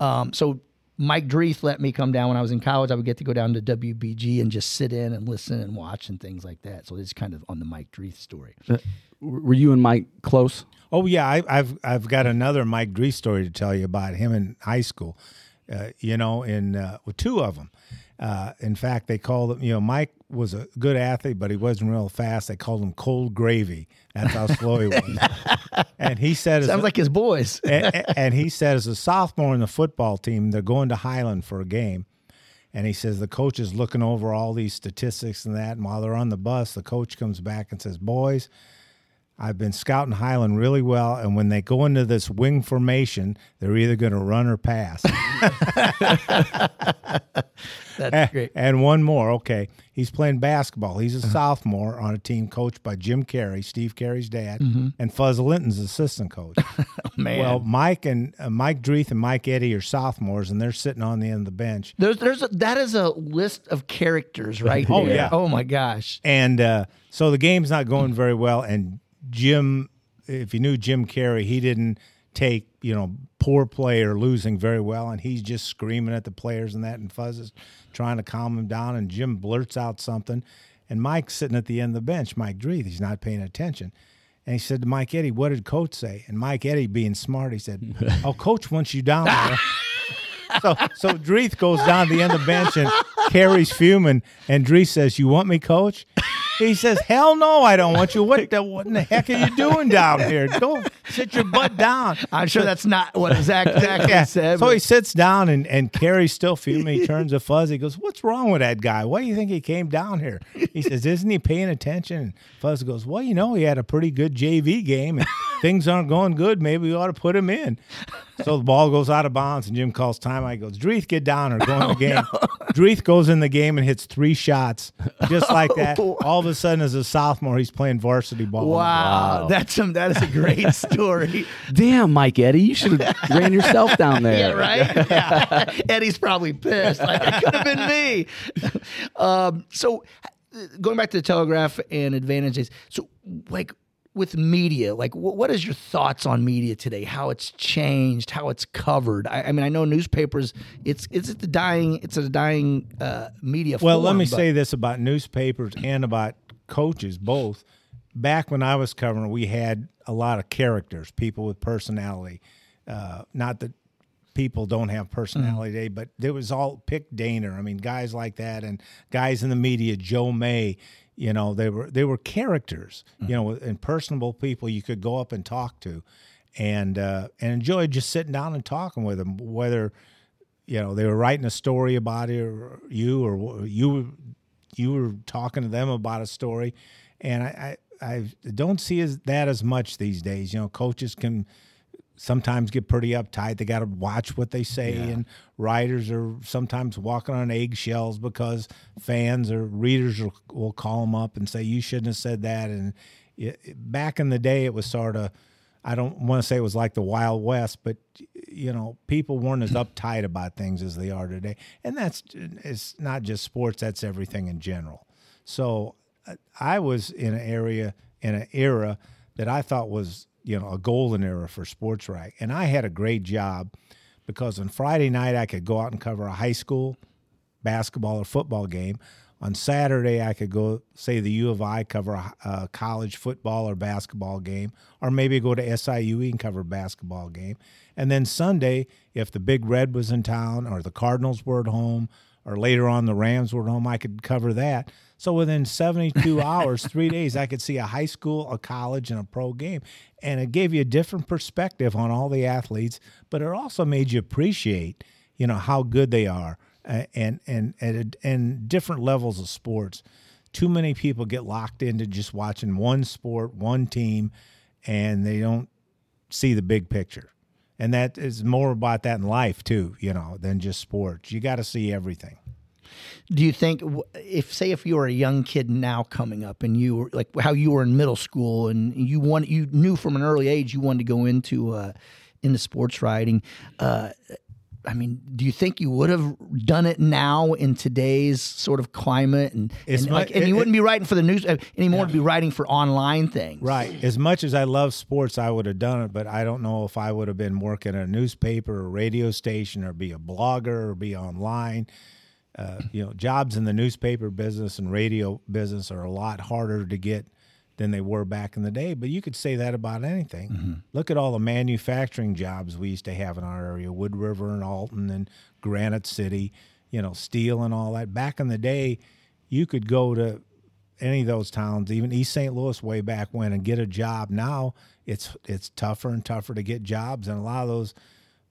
So Mike Dreith let me come down when I was in college. I would get to go down to WBG and just sit in and listen and watch and things like that. So it's kind of on the Mike Dreith story. Were you and Mike close? Oh yeah, I've got another Mike Dreith story to tell you about him in high school. Two of them. In fact, they called him, Mike was a good athlete, but he wasn't real fast. They called him Cold Gravy. That's how slow he was. And he said, sounds like his boys. and he said, as a sophomore in the football team, they're going to Highland for a game. And he says, the coach is looking over all these statistics and that. And while they're on the bus, the coach comes back and says, boys, I've been scouting Highland really well, and when they go into this wing formation, they're either going to run or pass. That's great. And one more, okay. He's playing basketball. He's a sophomore on a team coached by Jim Carey, Steve Carey's dad, and Fuzz Linton's assistant coach. Man. Well, Mike Dreith and Mike Eddy are sophomores, and they're sitting on the end of the bench. That is a list of characters right there. Oh, yeah. Oh, my gosh. And so the game's not going very well, and Jim, if you knew Jim Carey, he didn't take, poor play or losing very well, and he's just screaming at the players and that, and Fuzz is trying to calm him down, and Jim blurts out something, and Mike's sitting at the end of the bench, Mike Dreith, he's not paying attention. And he said to Mike Eddy, what did Coach say? And Mike Eddy, being smart, he said, oh, Coach wants you down there. So Dreith goes down to the end of the bench, and Carey's fuming, and Dreith says, you want me, Coach? He says, hell no, I don't want you. What in the heck are you doing down here? Go sit your butt down. I'm sure that's not what Zach exactly said. So he sits down, and Carey's still fuming. He turns to Fuzz. He goes, what's wrong with that guy? Why do you think he came down here? He says, isn't he paying attention? And Fuzz goes, well, he had a pretty good JV game, and things aren't going good. Maybe we ought to put him in. So the ball goes out of bounds, and Jim calls timeout. He goes, Dreith, get down or go in the game. No. Dreith goes in the game and hits 3 shots just like that. All of a sudden, as a sophomore, he's playing varsity ball. Wow. That is a great story. Damn, Mike Eddy, you should have ran yourself down there. Yeah, right? Yeah. Eddie's probably pissed. Like, it could have been me. So going back to the Telegraph and Advantages, so like, with media, like what is your thoughts on media today? How it's changed, how it's covered? I mean, I know newspapers. It's a dying media. Well, form, let me say this about newspapers and about coaches both. Back when I was covering, we had a lot of characters, people with personality. Not that people don't have personality today, but there was all Pick Daner. I mean, guys like that, and guys in the media, Joe May. They were characters, and personable people you could go up and talk to. and enjoyed just sitting down and talking with them, whether, you know, they were writing a story about it or you were talking to them about a story. And I don't see that as much these days. You know, coaches can sometimes get pretty uptight. They got to watch what they say, yeah. And writers are sometimes walking on eggshells because fans or readers will call them up and say, you shouldn't have said that. And back in the day, it was sort of, I don't want to say it was like the Wild West, but, you know, people weren't as uptight about things as they are today. And it's not just sports, that's everything in general. So I was in an era that I thought was, you know, a golden era for sports writing. And I had a great job because on Friday night I could go out and cover a high school basketball or football game. On Saturday, I could go, say, the U of I, cover a college football or basketball game, or maybe go to SIUE and cover a basketball game. And then Sunday, if the Big Red was in town or the Cardinals were at home or later on the Rams were at home, I could cover that. So within 72 hours, 3 days, I could see a high school, a college, and a pro game. And it gave you a different perspective on all the athletes, but it also made you appreciate, you know, how good they are. And different levels of sports. Too many people get locked into just watching one sport, one team, and they don't see the big picture. And that is more about that in life too, you know, than just sports. You got to see everything. Do you think if you were a young kid now coming up and you were like how you were in middle school and you knew from an early age you wanted to go into sports writing, I mean, do you think you would have done it now in today's sort of climate? And you wouldn't be writing for the news anymore, yeah. You'd be writing for online things. Right. As much as I love sports, I would have done it, but I don't know if I would have been working at a newspaper or radio station or be a blogger or be online. You know, jobs in the newspaper business and radio business are a lot harder to get than they were back in the day, but you could say that about anything. Mm-hmm. Look at all the manufacturing jobs we used to have in our area, Wood River and Alton and Granite City, you know, steel and all that. Back in the day, you could go to any of those towns, even East St. Louis way back when, and get a job. Now it's tougher and tougher to get jobs, and a lot of those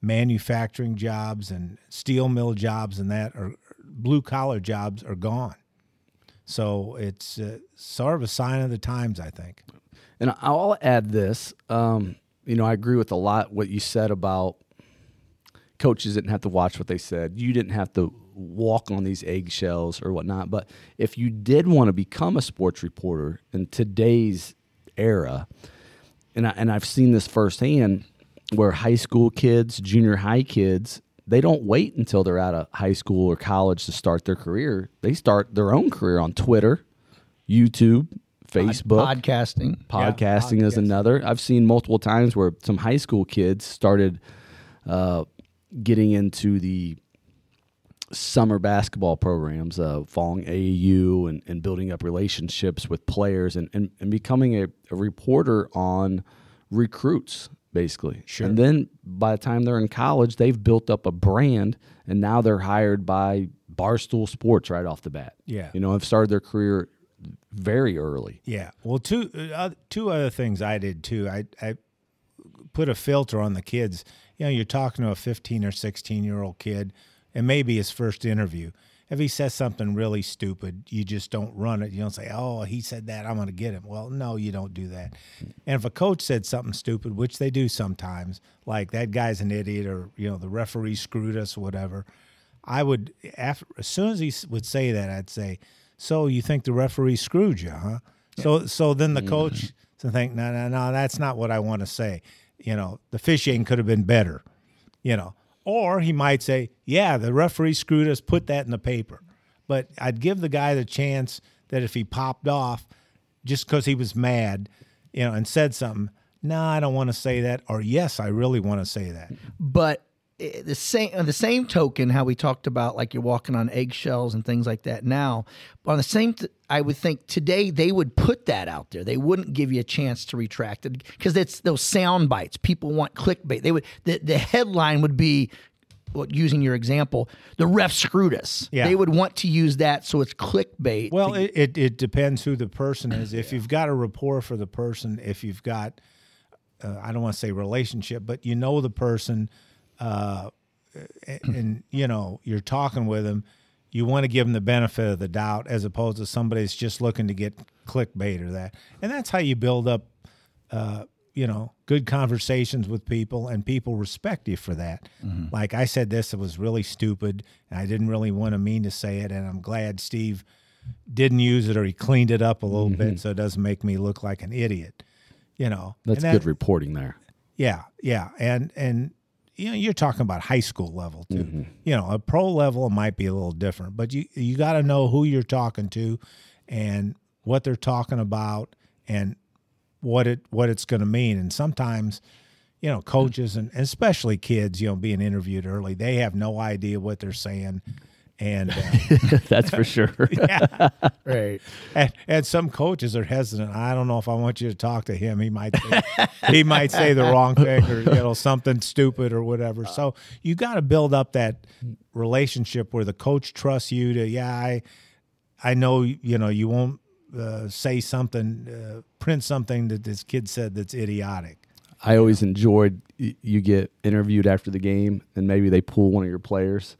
manufacturing jobs and steel mill jobs and that, or blue-collar jobs, are gone. So it's sort of a sign of the times, I think. And I'll add this. You know, I agree with a lot what you said about coaches didn't have to watch what they said. You didn't have to walk on these eggshells or whatnot. But if you did want to become a sports reporter in today's era, and I've seen this firsthand, where high school kids, junior high kids, they don't wait until they're out of high school or college to start their career. They start their own career on Twitter, YouTube, Facebook. Podcasting. Podcasting, yeah, is another. I've seen multiple times where some high school kids started getting into the summer basketball programs, following AAU and building up relationships with players and becoming a reporter on recruits. Basically. Sure. And then by the time they're in college, they've built up a brand, and now they're hired by Barstool Sports right off the bat. Yeah. You know, I've started their career very early. Yeah. Well, two other things I did too. I put a filter on the kids. You know, you're talking to a 15 or 16-year-old kid, and maybe his first interview. If he says something really stupid, you just don't run it. You don't say, oh, he said that, I'm going to get him. Well, no, you don't do that. And if a coach said something stupid, which they do sometimes, like that guy's an idiot or, you know, the referee screwed us or whatever, I would, as soon as he would say that, I'd say, so you think the referee screwed you, huh? Yeah. So then the coach to think, no, that's not what I want to say. You know, the officiating could have been better, you know. Or he might say, yeah, the referee screwed us, put that in the paper. But I'd give the guy the chance that if he popped off just because he was mad, you know, and said something, no, I don't want to say that, or yes, I really want to say that. But the same token, how we talked about, like, you're walking on eggshells and things like that now, on the same I would think today they would put that out there. They wouldn't give you a chance to retract it because it's those sound bites. People want clickbait. They would. The headline would be, using your example, the ref screwed us. Yeah. They would want to use that, so it's clickbait. Well, it depends who the person is. If you've got a rapport for the person, if you've got I don't want to say relationship, but you know the person, and you know, you're talking with them, you want to give them the benefit of the doubt as opposed to somebody that's just looking to get clickbait or that. And that's how you build up, you know, good conversations with people, and people respect you for that. Mm-hmm. Like, I said this, it was really stupid, and I didn't really want to mean to say it, and I'm glad Steve didn't use it, or he cleaned it up a little mm-hmm. bit so it doesn't make me look like an idiot, you know. That's good reporting there. Yeah, yeah. And you know, you're talking about high school level too. Mm-hmm. You know, a pro level might be a little different, but you got to know who you're talking to and what they're talking about and what it's going to mean. And sometimes, you know, coaches and especially kids, you know, being interviewed early, they have no idea what they're saying. And that's for sure. Yeah. Right. And some coaches are hesitant. I don't know if I want you to talk to him. He might say the wrong thing, or, you know, something stupid or whatever. So you got to build up that relationship where the coach trusts you to, I know, you know, you won't say something, print something that this kid said that's idiotic. I always enjoyed, you get interviewed after the game and maybe they pull one of your players.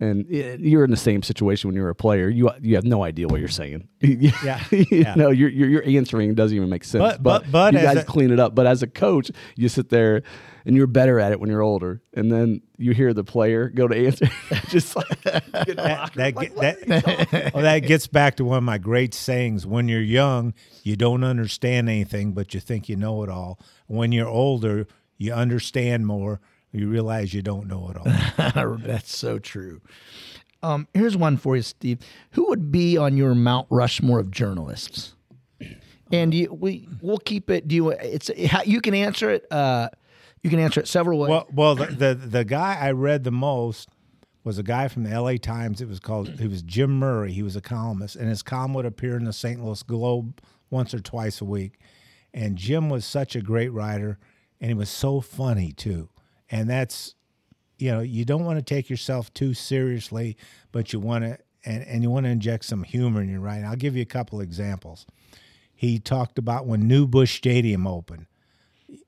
And you're in the same situation when you're a player. You have no idea what you're saying. Yeah, yeah. No, you're answering doesn't even make sense. But you guys clean it up. But as a coach, you sit there and you're better at it when you're older. And then you hear the player go to answer, just like that gets back to one of my great sayings: when you're young, you don't understand anything, but you think you know it all. When you're older, you understand more. You realize you don't know it all. That's so true. Here's one for you, Steve. Who would be on your Mount Rushmore of journalists? And we'll keep it. You can answer it. You can answer it several ways. Well, the guy I read the most was a guy from the L.A. Times. He was Jim Murray. He was a columnist, and his column would appear in the St. Louis Globe once or twice a week. And Jim was such a great writer, and he was so funny too. And that's, you know, you don't want to take yourself too seriously, but you want to, and you want to inject some humor in your writing. I'll give you a couple examples. He talked about when New Busch Stadium opened.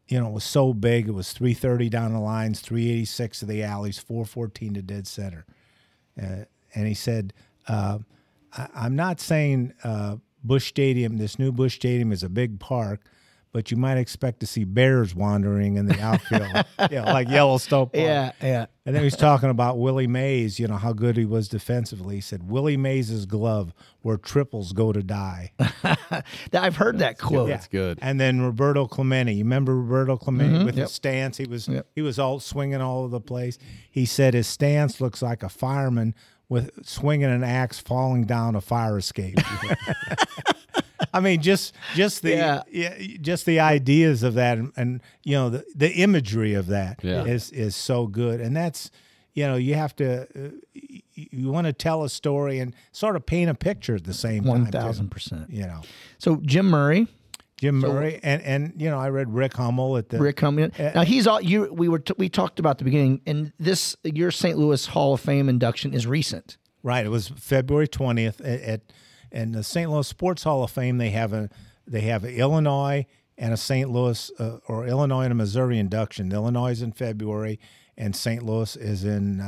You know, it was so big, it was 330 down the lines, 386 to the alleys, 414 to dead center. And he said, I'm not saying Busch Stadium, this new Busch Stadium is a big park, but you might expect to see bears wandering in the outfield, you know, like Yellowstone Park. Yeah, yeah. And then he's talking about Willie Mays, you know, how good he was defensively. He said, Willie Mays' glove, where triples go to die. I've heard that quote. Yeah. That's good. And then Roberto Clemente. You remember Roberto Clemente mm-hmm, with his stance? He was all swinging all over the place. He said his stance looks like a fireman with swinging an axe falling down a fire escape. I mean, just the ideas of that, and you know, the imagery of that is so good. And that's, you know, you have to, you want to tell a story and sort of paint a picture at the same time. 1,000%. You know, so Jim Murray, and you know, I read Rick Hummel at the Rick Hummel. Now he's all you. We talked about at the beginning, and this your St. Louis Hall of Fame induction is recent, right? It was February 20th at And the St. Louis Sports Hall of Fame, they have an Illinois and a St. Louis or Illinois and a Missouri induction. Illinois is in February, and St. Louis is in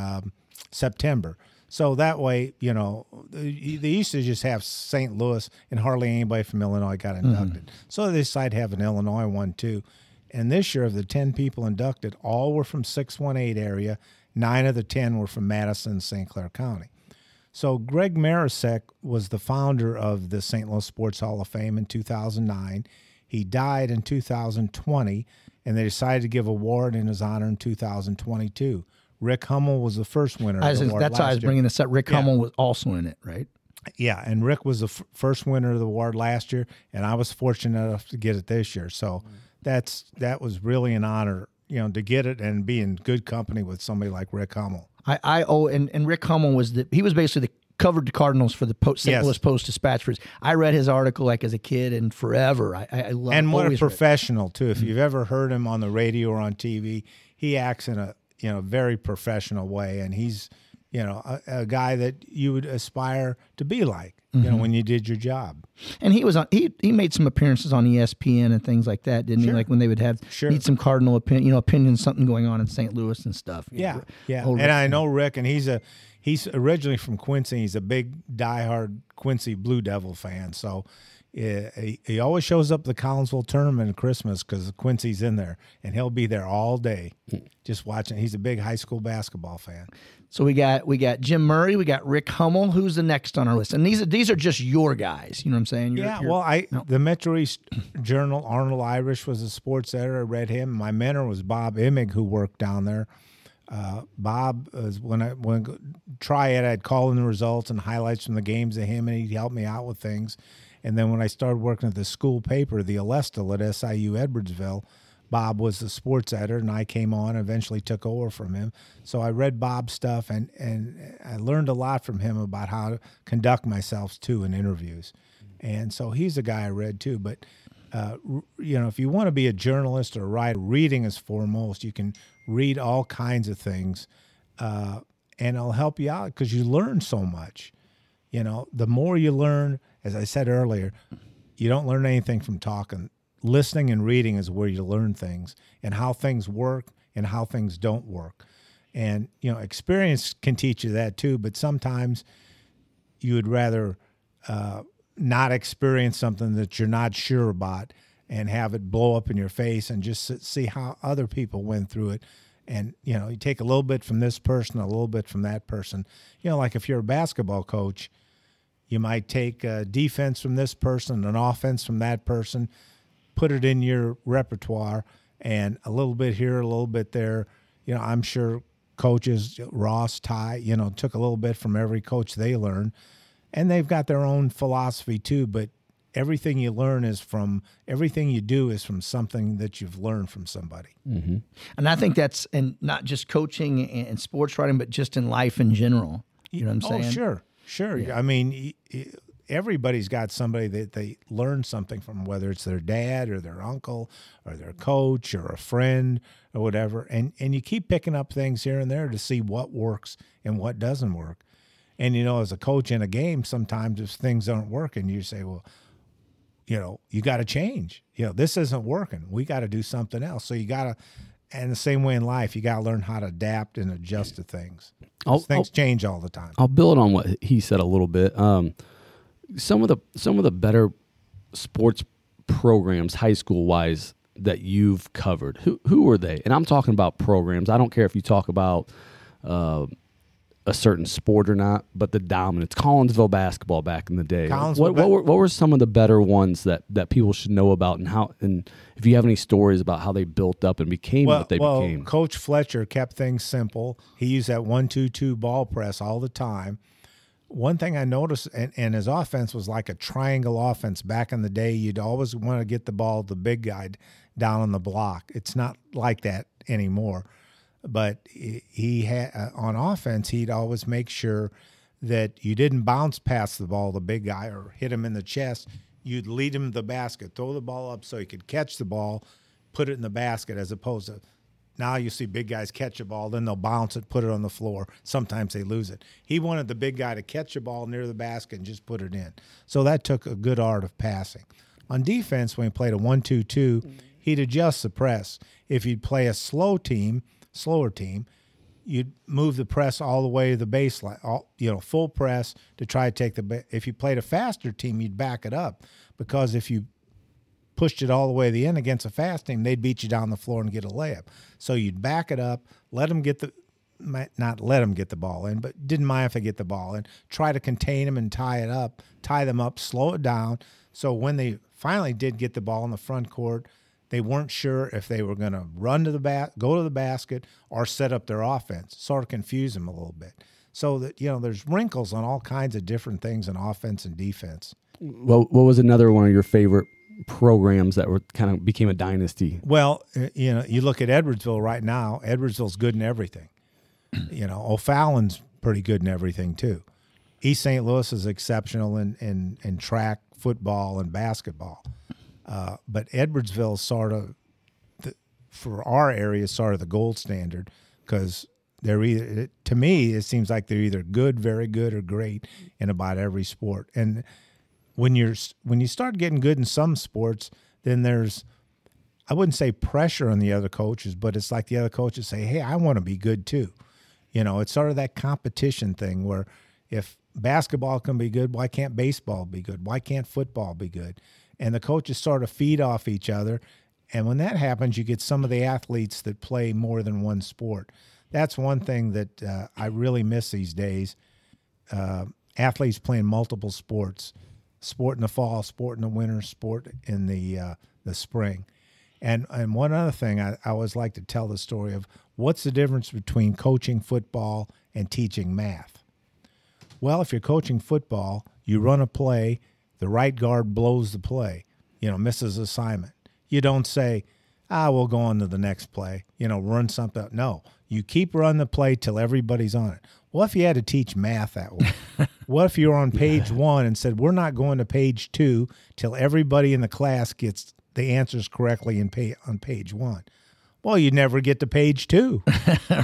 September. So that way, you know, they used to just have St. Louis, and hardly anybody from Illinois got inducted. Mm-hmm. So they decided to have an Illinois one too. And this year, of the 10 people inducted, all were from 618 area. 9 of the 10 were from Madison, St. Clair County. So Greg Marisek was the founder of the St. Louis Sports Hall of Fame in 2009. He died in 2020, and they decided to give an award in his honor in 2022. Rick Hummel was the first winner of the award. That's why I was bringing this up. Rick Hummel was also in it, right? Yeah, and Rick was the first winner of the award last year, and I was fortunate enough to get it this year. So that was really an honor, you know, to get it and be in good company with somebody like Rick Hummel. And Rick Hummel he was basically covered the Cardinals for the St. Louis Post-Dispatch. I read his article like as a kid and forever. I love. And what a professional too. If you've ever heard him on the radio or on TV, he acts in a very professional way, and he's you know, a guy that you would aspire to be like, mm-hmm. you know, when you did your job. And he was on, he made some appearances on ESPN and things like that, didn't he? Like when they would have need some cardinal opinion, you know, opinions, something going on in St. Louis and stuff. And Rick. I know Rick, and he's originally from Quincy. He's a big diehard Quincy Blue Devil fan, so. He always shows up at the Collinsville tournament at Christmas because Quincy's in there, and he'll be there all day just watching. He's a big high school basketball fan. So we got Jim Murray, we got Rick Hummel. Who's the next on our list? And these are just your guys. You know what I'm saying? The Metro East Journal, Arnold Irish was a sports editor. I read him. My mentor was Bob Emig, who worked down there. Bob, when Triad, I'd call in the results and highlights from the games of him, and he'd help me out with things. And then when I started working at the school paper, the Alestal at SIU Edwardsville, Bob was the sports editor, and I came on and eventually took over from him. So I read Bob's stuff, and I learned a lot from him about how to conduct myself, too, in interviews. And so he's a guy I read, too. But, you know, if you want to be a journalist or a writer, reading is foremost. You can read all kinds of things, and it'll help you out because you learn so much. You know, the more you learn, as I said earlier, you don't learn anything from talking. Listening and reading is where you learn things and how things work and how things don't work. And, you know, experience can teach you that too, but sometimes you would rather not experience something that you're not sure about and have it blow up in your face and just see how other people went through it. And, you know, you take a little bit from this person, a little bit from that person. You know, like if you're a basketball coach, you might take a defense from this person, an offense from that person, put it in your repertoire, and a little bit here, a little bit there. You know, I'm sure coaches, Ross, Ty, you know, took a little bit from every coach they learned. And they've got their own philosophy too, but everything you learn is from – everything you do is from something that you've learned from somebody. Mm-hmm. And I think that's – and not just coaching and sports writing, but just in life in general. You know what I'm saying? Oh, sure. Sure. Yeah. I mean, everybody's got somebody that they learn something from, whether it's their dad or their uncle or their coach or a friend or whatever. And you keep picking up things here and there to see what works and what doesn't work. And, you know, as a coach in a game, sometimes if things aren't working, you say, well, you know, you got to change. You know, this isn't working. We got to do something else. So you got to. And the same way in life, you got to learn how to adapt and adjust to things. Things change all the time. I'll build on what he said a little bit. Some of the better sports programs, high school wise, that you've covered. Who are they? And I'm talking about programs. I don't care if you talk about a certain sport or not, but the dominance. Collinsville basketball back in the day. What were some of the better ones that people should know about, and how? And if you have any stories about how they built up and became what they became. Well, Coach Fletcher kept things simple. He used that 1-2-2 ball press all the time. One thing I noticed, and his offense was like a triangle offense back in the day. You'd always want to get the ball, the big guy down on the block. It's not like that anymore. But he had on offense, he'd always make sure that you didn't bounce past the ball, the big guy, or hit him in the chest. You'd lead him to the basket, throw the ball up so he could catch the ball, put it in the basket, as opposed to now you see big guys catch a ball, then they'll bounce it, put it on the floor. Sometimes they lose it. He wanted the big guy to catch a ball near the basket and just put it in. So that took a good art of passing. On defense, when he played a 1-2-2, he'd adjust the press. If you'd play a slower team, you'd move the press all the way to the baseline, full press to try to take the – if you played a faster team, you'd back it up, because if you pushed it all the way to the end against a fast team, they'd beat you down the floor and get a layup. So you'd back it up, didn't mind if they get the ball in, try to contain them and tie them up, slow it down. So when they finally did get the ball in the front court, they weren't sure if they were going to run to the go to the basket or set up their offense. Sort of confuse them a little bit. So that, you know, there's wrinkles on all kinds of different things in offense and defense. Well, what was another one of your favorite programs that were kind of became a dynasty? Well, you know, you look at Edwardsville right now. Edwardsville's good in everything. You know, O'Fallon's pretty good in everything too. East St. Louis is exceptional in track, football, and basketball. But Edwardsville sort of, for our area, sort of the gold standard, because They're either, to me, it seems like they're either good, very good, or great in about every sport. And when you start getting good in some sports, then there's, I wouldn't say pressure on the other coaches, but it's like the other coaches say, hey, I want to be good too. You know, it's sort of that competition thing where if basketball can be good, why can't baseball be good? Why can't football be good? And the coaches sort of feed off each other. And when that happens, you get some of the athletes that play more than one sport. That's one thing that I really miss these days, athletes playing multiple sports, sport in the fall, sport in the winter, sport in the spring. And one other thing, I always like to tell the story of what's the difference between coaching football and teaching math? Well, if you're coaching football, you run a play, the right guard blows the play, misses assignment. You don't say, we'll go on to the next play, run something up. No, you keep running the play till everybody's on it. Well, if you had to teach math that way, what if you're on page one and said, we're not going to page two till everybody in the class gets the answers correctly on page one? Well, you'd never get to page two.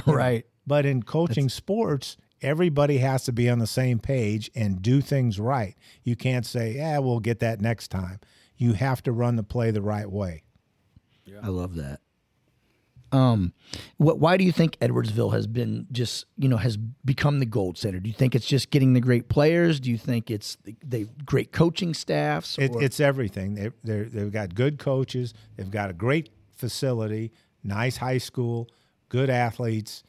Right. But in coaching sports, everybody has to be on the same page and do things right. You can't say, we'll get that next time. You have to run the play the right way. Yeah. I love that. Why do you think Edwardsville has been just, has become the gold standard? Do you think it's just getting the great players? Do you think it's the great coaching staffs? It's everything. They've got good coaches. They've got a great facility, nice high school, good athletes,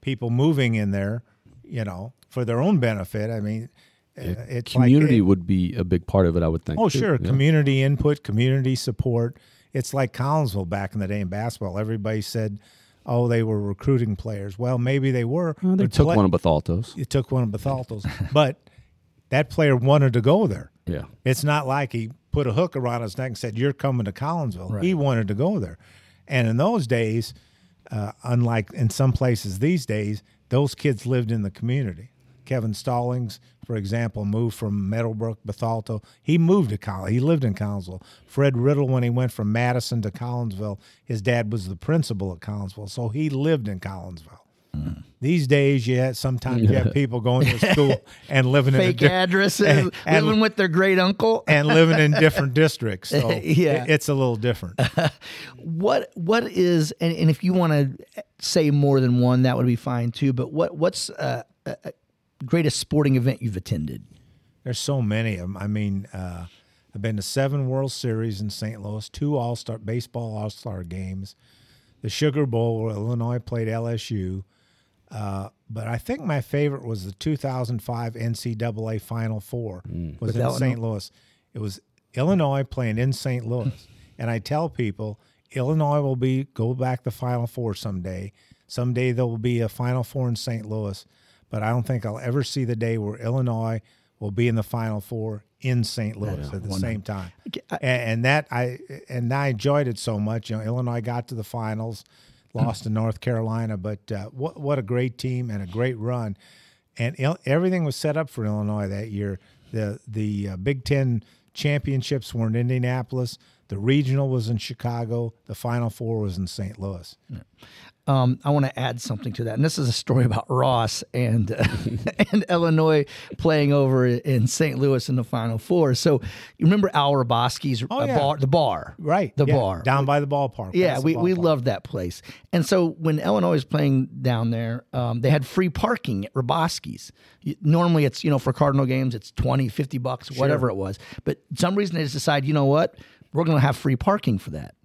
people moving in there, for their own benefit. I mean, it's community would be a big part of it, I would think. Oh, sure. Yeah. Community input, community support. It's like Collinsville back in the day in basketball. Everybody said, they were recruiting players. Well, maybe they were. Well, they took one of Bethalto's. It took one of Bethalto's. But that player wanted to go there. Yeah. It's not like he put a hook around his neck and said, you're coming to Collinsville. Right. He wanted to go there. And in those days, unlike in some places these days, those kids lived in the community. Kevin Stallings, for example, moved from Meadowbrook, Bethalto. He moved to Collinsville. He lived in Collinsville. Fred Riddle, when he went from Madison to Collinsville, his dad was the principal at Collinsville, so he lived in Collinsville. Mm. These days, sometimes you have people going to school and living fake in addresses, and living with their great uncle, and living in different districts. So it's a little different. What is and if you want to say more than one, that would be fine too. But what's greatest sporting event you've attended? There's so many of them. I mean, I've been to 7 World Series in St. Louis, 2 All-Star baseball All-Star games, the Sugar Bowl where Illinois played LSU. But I think my favorite was the 2005 NCAA Final Four. Was in St. Louis. It was Illinois playing in St. Louis, and I tell people Illinois will go back to Final Four someday. Someday there will be a Final Four in St. Louis. But I don't think I'll ever see the day where Illinois will be in the Final Four in St. Louis at the same time. I enjoyed it so much. Illinois got to the finals, lost to North Carolina, but what a great team and a great run. And everything was set up for Illinois that year. The Big Ten championships were in Indianapolis. The regional was in Chicago. The Final Four was in St. Louis. Yeah. I want to add something to that, and this is a story about Ross and Illinois playing over in St. Louis in the Final Four. So you remember Al Roboski's bar, the bar, right? The bar down by the ballpark. Yeah, we loved that place. And so when Illinois was playing down there, they had free parking at Roboski's. Normally, it's for Cardinal games, it's $20, $50, whatever it was. But for some reason they just decided, we're going to have free parking for that.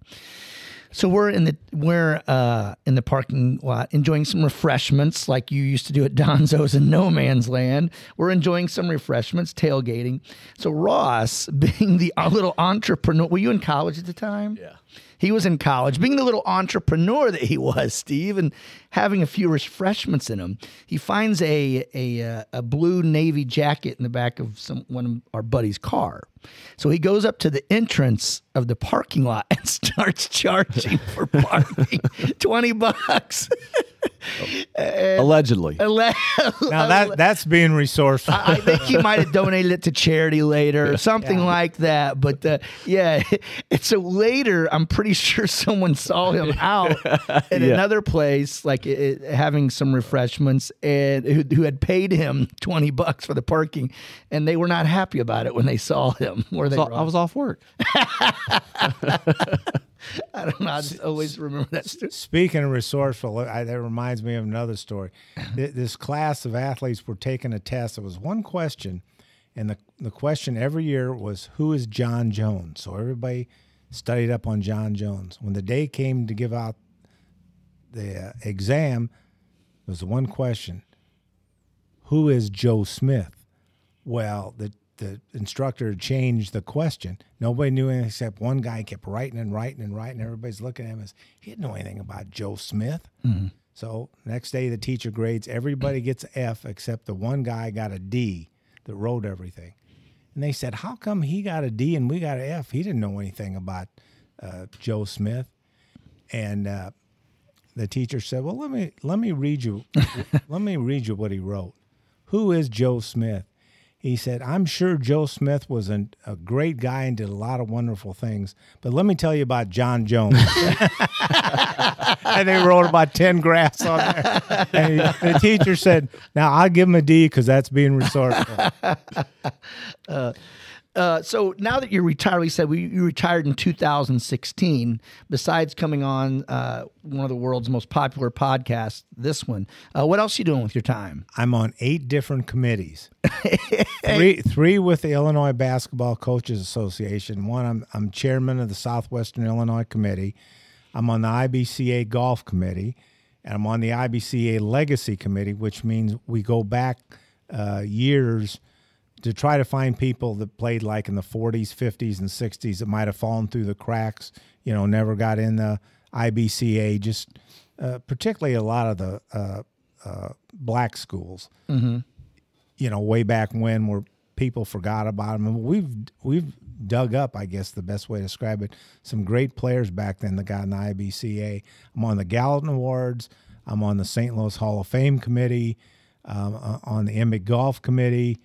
So we're in the parking lot enjoying some refreshments like you used to do at Donzo's in No Man's Land. We're enjoying some refreshments, tailgating. So Ross, being the little entrepreneur, were you in college at the time? Yeah. He was in college, being the little entrepreneur that he was, Steve, and having a few refreshments in him. He finds a blue navy jacket in the back of one of our buddy's car. So he goes up to the entrance of the parking lot and starts charging for parking, $20. Allegedly. Now that's being resourceful. I think he might have donated it to charity later or something like that. But so later, I'm pretty sure someone saw him out at another place, like having some refreshments, and who had paid him $20 for the parking, and they were not happy about it when they saw him. I was off work. I don't know. I just always remember that story. Speaking of resourceful, that reminds me of another story. This class of athletes were taking a test. There was one question, and the question every year was, who is John Jones? So everybody studied up on John Jones. When the day came to give out the exam, there was one question, who is Joe Smith? Well, the instructor changed the question. Nobody knew anything except one guy kept writing. Everybody's looking at him as, he didn't know anything about Joe Smith. Mm-hmm. So next day the teacher grades. Everybody gets an F except the one guy got a D that wrote everything. And they said, how come he got a D and we got an F? He didn't know anything about Joe Smith. And the teacher said, well, let me read you what he wrote. Who is Joe Smith? He said, I'm sure Joe Smith was a great guy and did a lot of wonderful things, but let me tell you about John Jones. And they wrote about 10 graphs on there. And the teacher said, now I'll give him a D because that's being resourceful. So now that you're retired, we said you retired in 2016. Besides coming on one of the world's most popular podcasts, this one, what else are you doing with your time? I'm on 8 different committees. Three with the Illinois Basketball Coaches Association. One, I'm chairman of the Southwestern Illinois Committee. I'm on the IBCA Golf Committee, and I'm on the IBCA Legacy Committee, which means we go back years to try to find people that played like in the 40s, 50s, and 60s that might have fallen through the cracks, never got in the IBCA, just particularly a lot of the black schools. Mm-hmm. Way back when where people forgot about them. And we've dug up, I guess the best way to describe it, some great players back then that got in the IBCA. I'm on the Gallatin Awards. I'm on the St. Louis Hall of Fame Committee, on the Emig Golf Committee.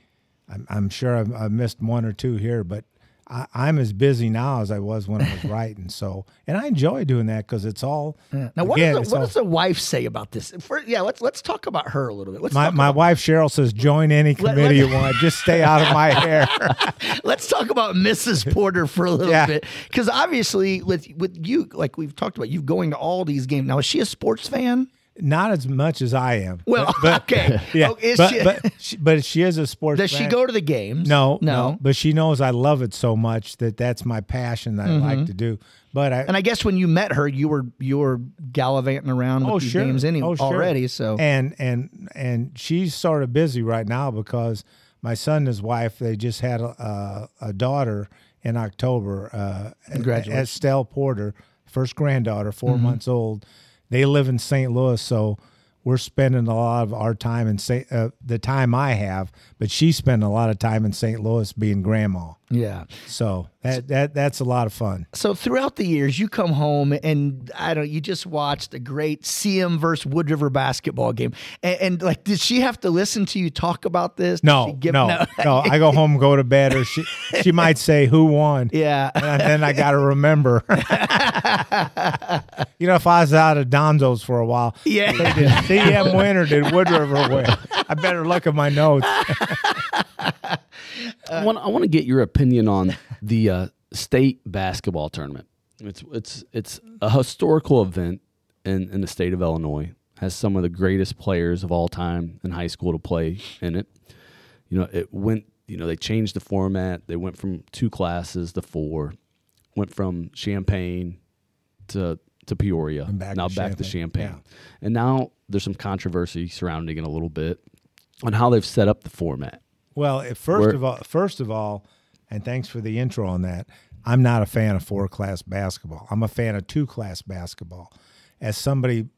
I'm sure I've missed one or two here, but I'm as busy now as I was when I was writing. So, and I enjoy doing that because it's all. Yeah. Now, what does the wife say about this? Let's talk about her a little bit. My wife Cheryl says, join any committee you want. Just stay out of my hair. Let's talk about Mrs. Porter for a little bit, because obviously with you, like we've talked about, you going to all these games. Now, is she a sports fan? Not as much as I am. Well, okay. Yeah, but she is a sports fan. Does she go to the games? No. But she knows I love it so much that that's my passion that I like to do. But I guess when you met her, you were gallivanting around with these games already. So and she's sort of busy right now because my son and his wife, they just had a daughter in October. Congratulations, Estelle Porter, first granddaughter, 4 months old. They live in St. Louis, so we're spending a lot of our time in the time I have, but she's spending a lot of time in St. Louis being grandma. Yeah. So that's a lot of fun. So throughout the years, you come home and you just watched a great CM versus Wood River basketball game, and like, did she have to listen to you talk about this? No. I go home, go to bed, or she might say who won. Yeah. And then I got to remember. If I was out of Donzo's for a while, did CM win or did Wood River win? I better look at my notes. I want to get your opinion on the state basketball tournament. It's a historical event in the state of Illinois. Has some of the greatest players of all time in high school to play in it. It went. They changed the format. They went from 2 classes to 4. Went from Champaign to Peoria. Back to Champaign. Yeah. And now there's some controversy surrounding it a little bit on how they've set up the format. Well, first of all, and thanks for the intro on that, I'm not a fan of 4-class basketball. I'm a fan of 2-class basketball. As somebody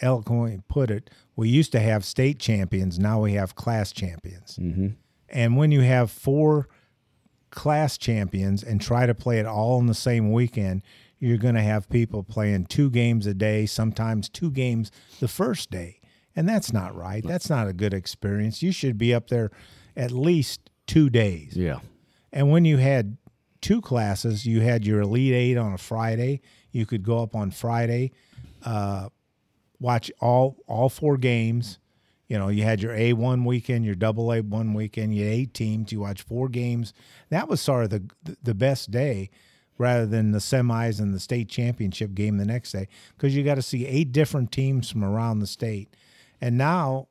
eloquently put it, we used to have state champions. Now we have class champions. Mm-hmm. And when you have 4 class champions and try to play it all in the same weekend, you're going to have people playing 2 games a day, sometimes 2 games the first day. And that's not right. That's not a good experience. You should be up there at least 2 days. Yeah. And when you had 2 classes, you had your Elite Eight on a Friday. You could go up on Friday, watch all 4 games. You know, you had your A one weekend, your double A one weekend, you had 8 teams, you watched 4 games. That was sort of the best day, rather than the semis and the state championship game the next day, because you got to see 8 different teams from around the state. And now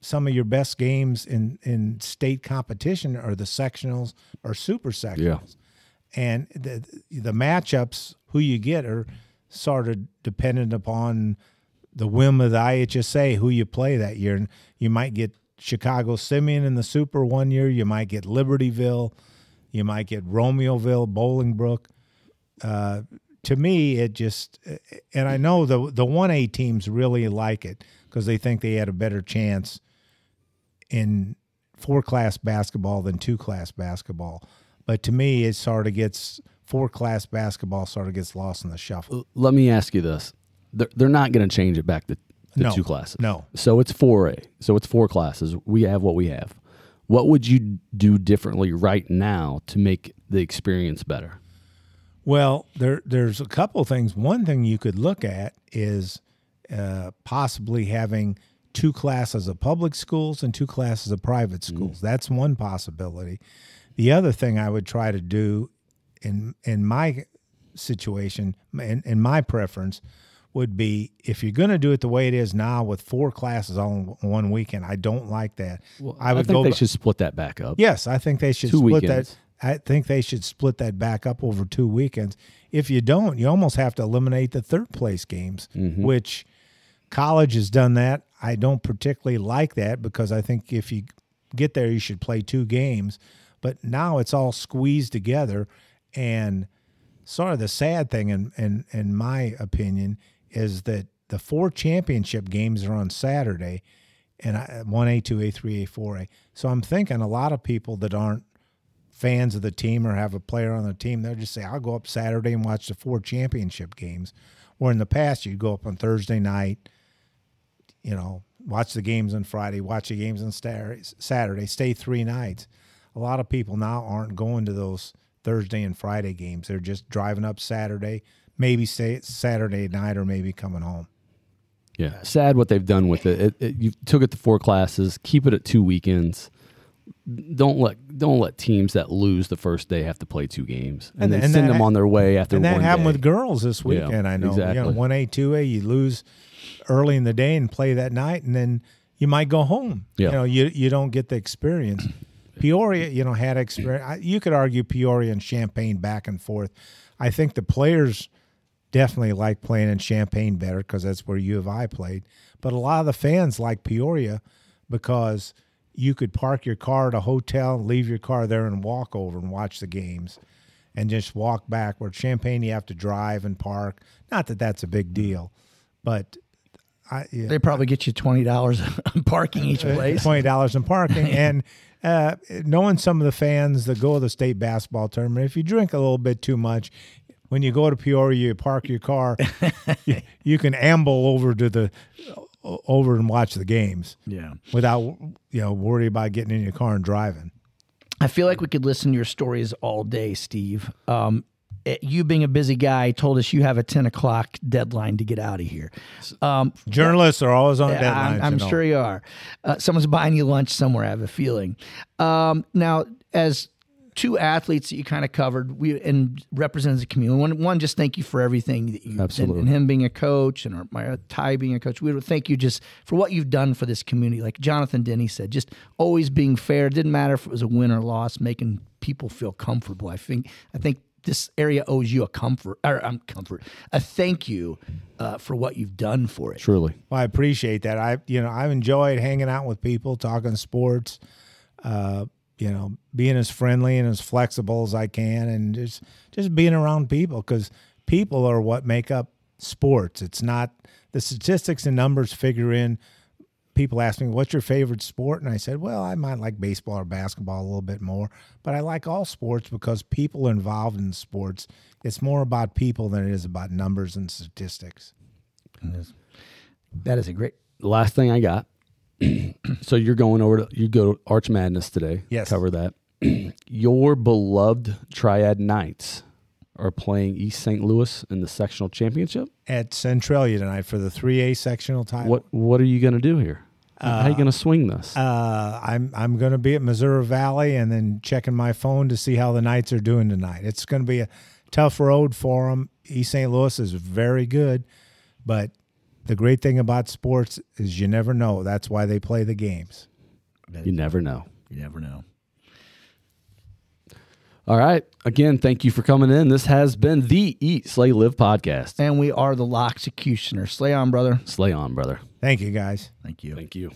some of your best games in state competition are the sectionals or super sectionals. Yeah. And the matchups, who you get, are sort of dependent upon the whim of the IHSA, who you play that year. And you might get Chicago Simeon in the super 1 year. You might get Libertyville. You might get Romeoville, Bolingbrook. To me, it just – and I know the 1A teams really like it because they think they had a better chance in 4-class basketball than 2-class basketball. But to me, it sort of gets – 4-class basketball sort of gets lost in the shuffle. Let me ask you this. They're not going to change it back to no, 2 classes. No. So it's 4A. So it's 4 classes. We have what we have. What would you do differently right now to make the experience better? Well, there's a couple of things. One thing you could look at is possibly having 2 classes of public schools and 2 classes of private schools. Mm-hmm. That's one possibility. The other thing I would try to do in my situation, in my preference, would be if you're going to do it the way it is now with 4 classes on one weekend, I don't like that. Well, I think they should split that back up. Yes, I think they should split that back up over 2 weekends. If you don't, you almost have to eliminate the third place games, mm-hmm. which college has done that. I don't particularly like that because I think if you get there, you should play 2 games. But now it's all squeezed together, and sort of the sad thing, in my opinion, is that the 4 championship games are on Saturday, and 1A, 2A, 3A, 4A. So I'm thinking a lot of people that aren't fans of the team or have a player on the team, they'll just say, I'll go up Saturday and watch the 4 championship games. Where in the past, you'd go up on Thursday night, you know, watch the games on Friday, watch the games on Saturday, stay 3 nights. A lot of people now aren't going to those Thursday and Friday games. They're just driving up Saturday, maybe say it's Saturday night, or maybe coming home. Yeah, sad what they've done with it. You took it to 4 classes, keep it at 2 weekends. Don't let teams that lose the first day have to play 2 games, and then send them on their way after. And that happened with girls this weekend. Yeah, I know. Exactly. You know, 1A, 2A, you lose early in the day and play that night, and then you might go home. Yeah. You know, you don't get the experience. Peoria, you know, had experience. You could argue Peoria and Champaign back and forth. I think the players definitely like playing in Champaign better because that's where U of I played. But a lot of the fans like Peoria because you could park your car at a hotel, leave your car there, and walk over and watch the games and just walk back. Where Champaign, you have to drive and park. Not that that's a big deal, but they probably get you $20 on parking each place. $20 in parking. And knowing some of the fans that go to the state basketball tournament, if you drink a little bit too much, when you go to Peoria, you park your car, you can amble over and watch the games. Yeah, without worry about getting in your car and driving. I feel like we could listen to your stories all day, Steve. You being a busy guy told us you have a 10 o'clock deadline to get out of here. Journalists are always on deadlines. I'm sure you are. Someone's buying you lunch somewhere, I have a feeling. Now, as two athletes that you kind of covered and represents the community, one just thank you for everything that you absolutely. And him being a coach and my Ty being a coach. We would thank you just for what you've done for this community. Like Jonathan Denny said, just always being fair. It didn't matter if it was a win or loss, making people feel comfortable. I think this area owes you a thank you for what you've done for it. Truly. Well, I appreciate that. I've enjoyed hanging out with people, talking sports, being as friendly and as flexible as I can, and just being around people, because people are what make up sports. It's not the statistics and numbers figure in people ask me, what's your favorite sport? And I said, well, I might like baseball or basketball a little bit more, but I like all sports because people are involved in sports. It's more about people than it is about numbers and statistics. That is a great last thing I got. So you're going over to, you go to Arch Madness today. Yes. Cover that. Your beloved Triad Knights are playing East St. Louis in the sectional championship at Centralia tonight for the 3A sectional title. What are you going to do here? How are you going to swing this? I'm going to be at Missouri Valley and then checking my phone to see how the Knights are doing tonight. It's going to be a tough road for them. East St. Louis is very good, but the great thing about sports is you never know. That's why they play the games. You never know. You never know. All right. Again, thank you for coming in. This has been the Eat, Slay, Live podcast. And we are the Lock Executioner. Slay on, brother. Slay on, brother. Thank you, guys. Thank you. Thank you.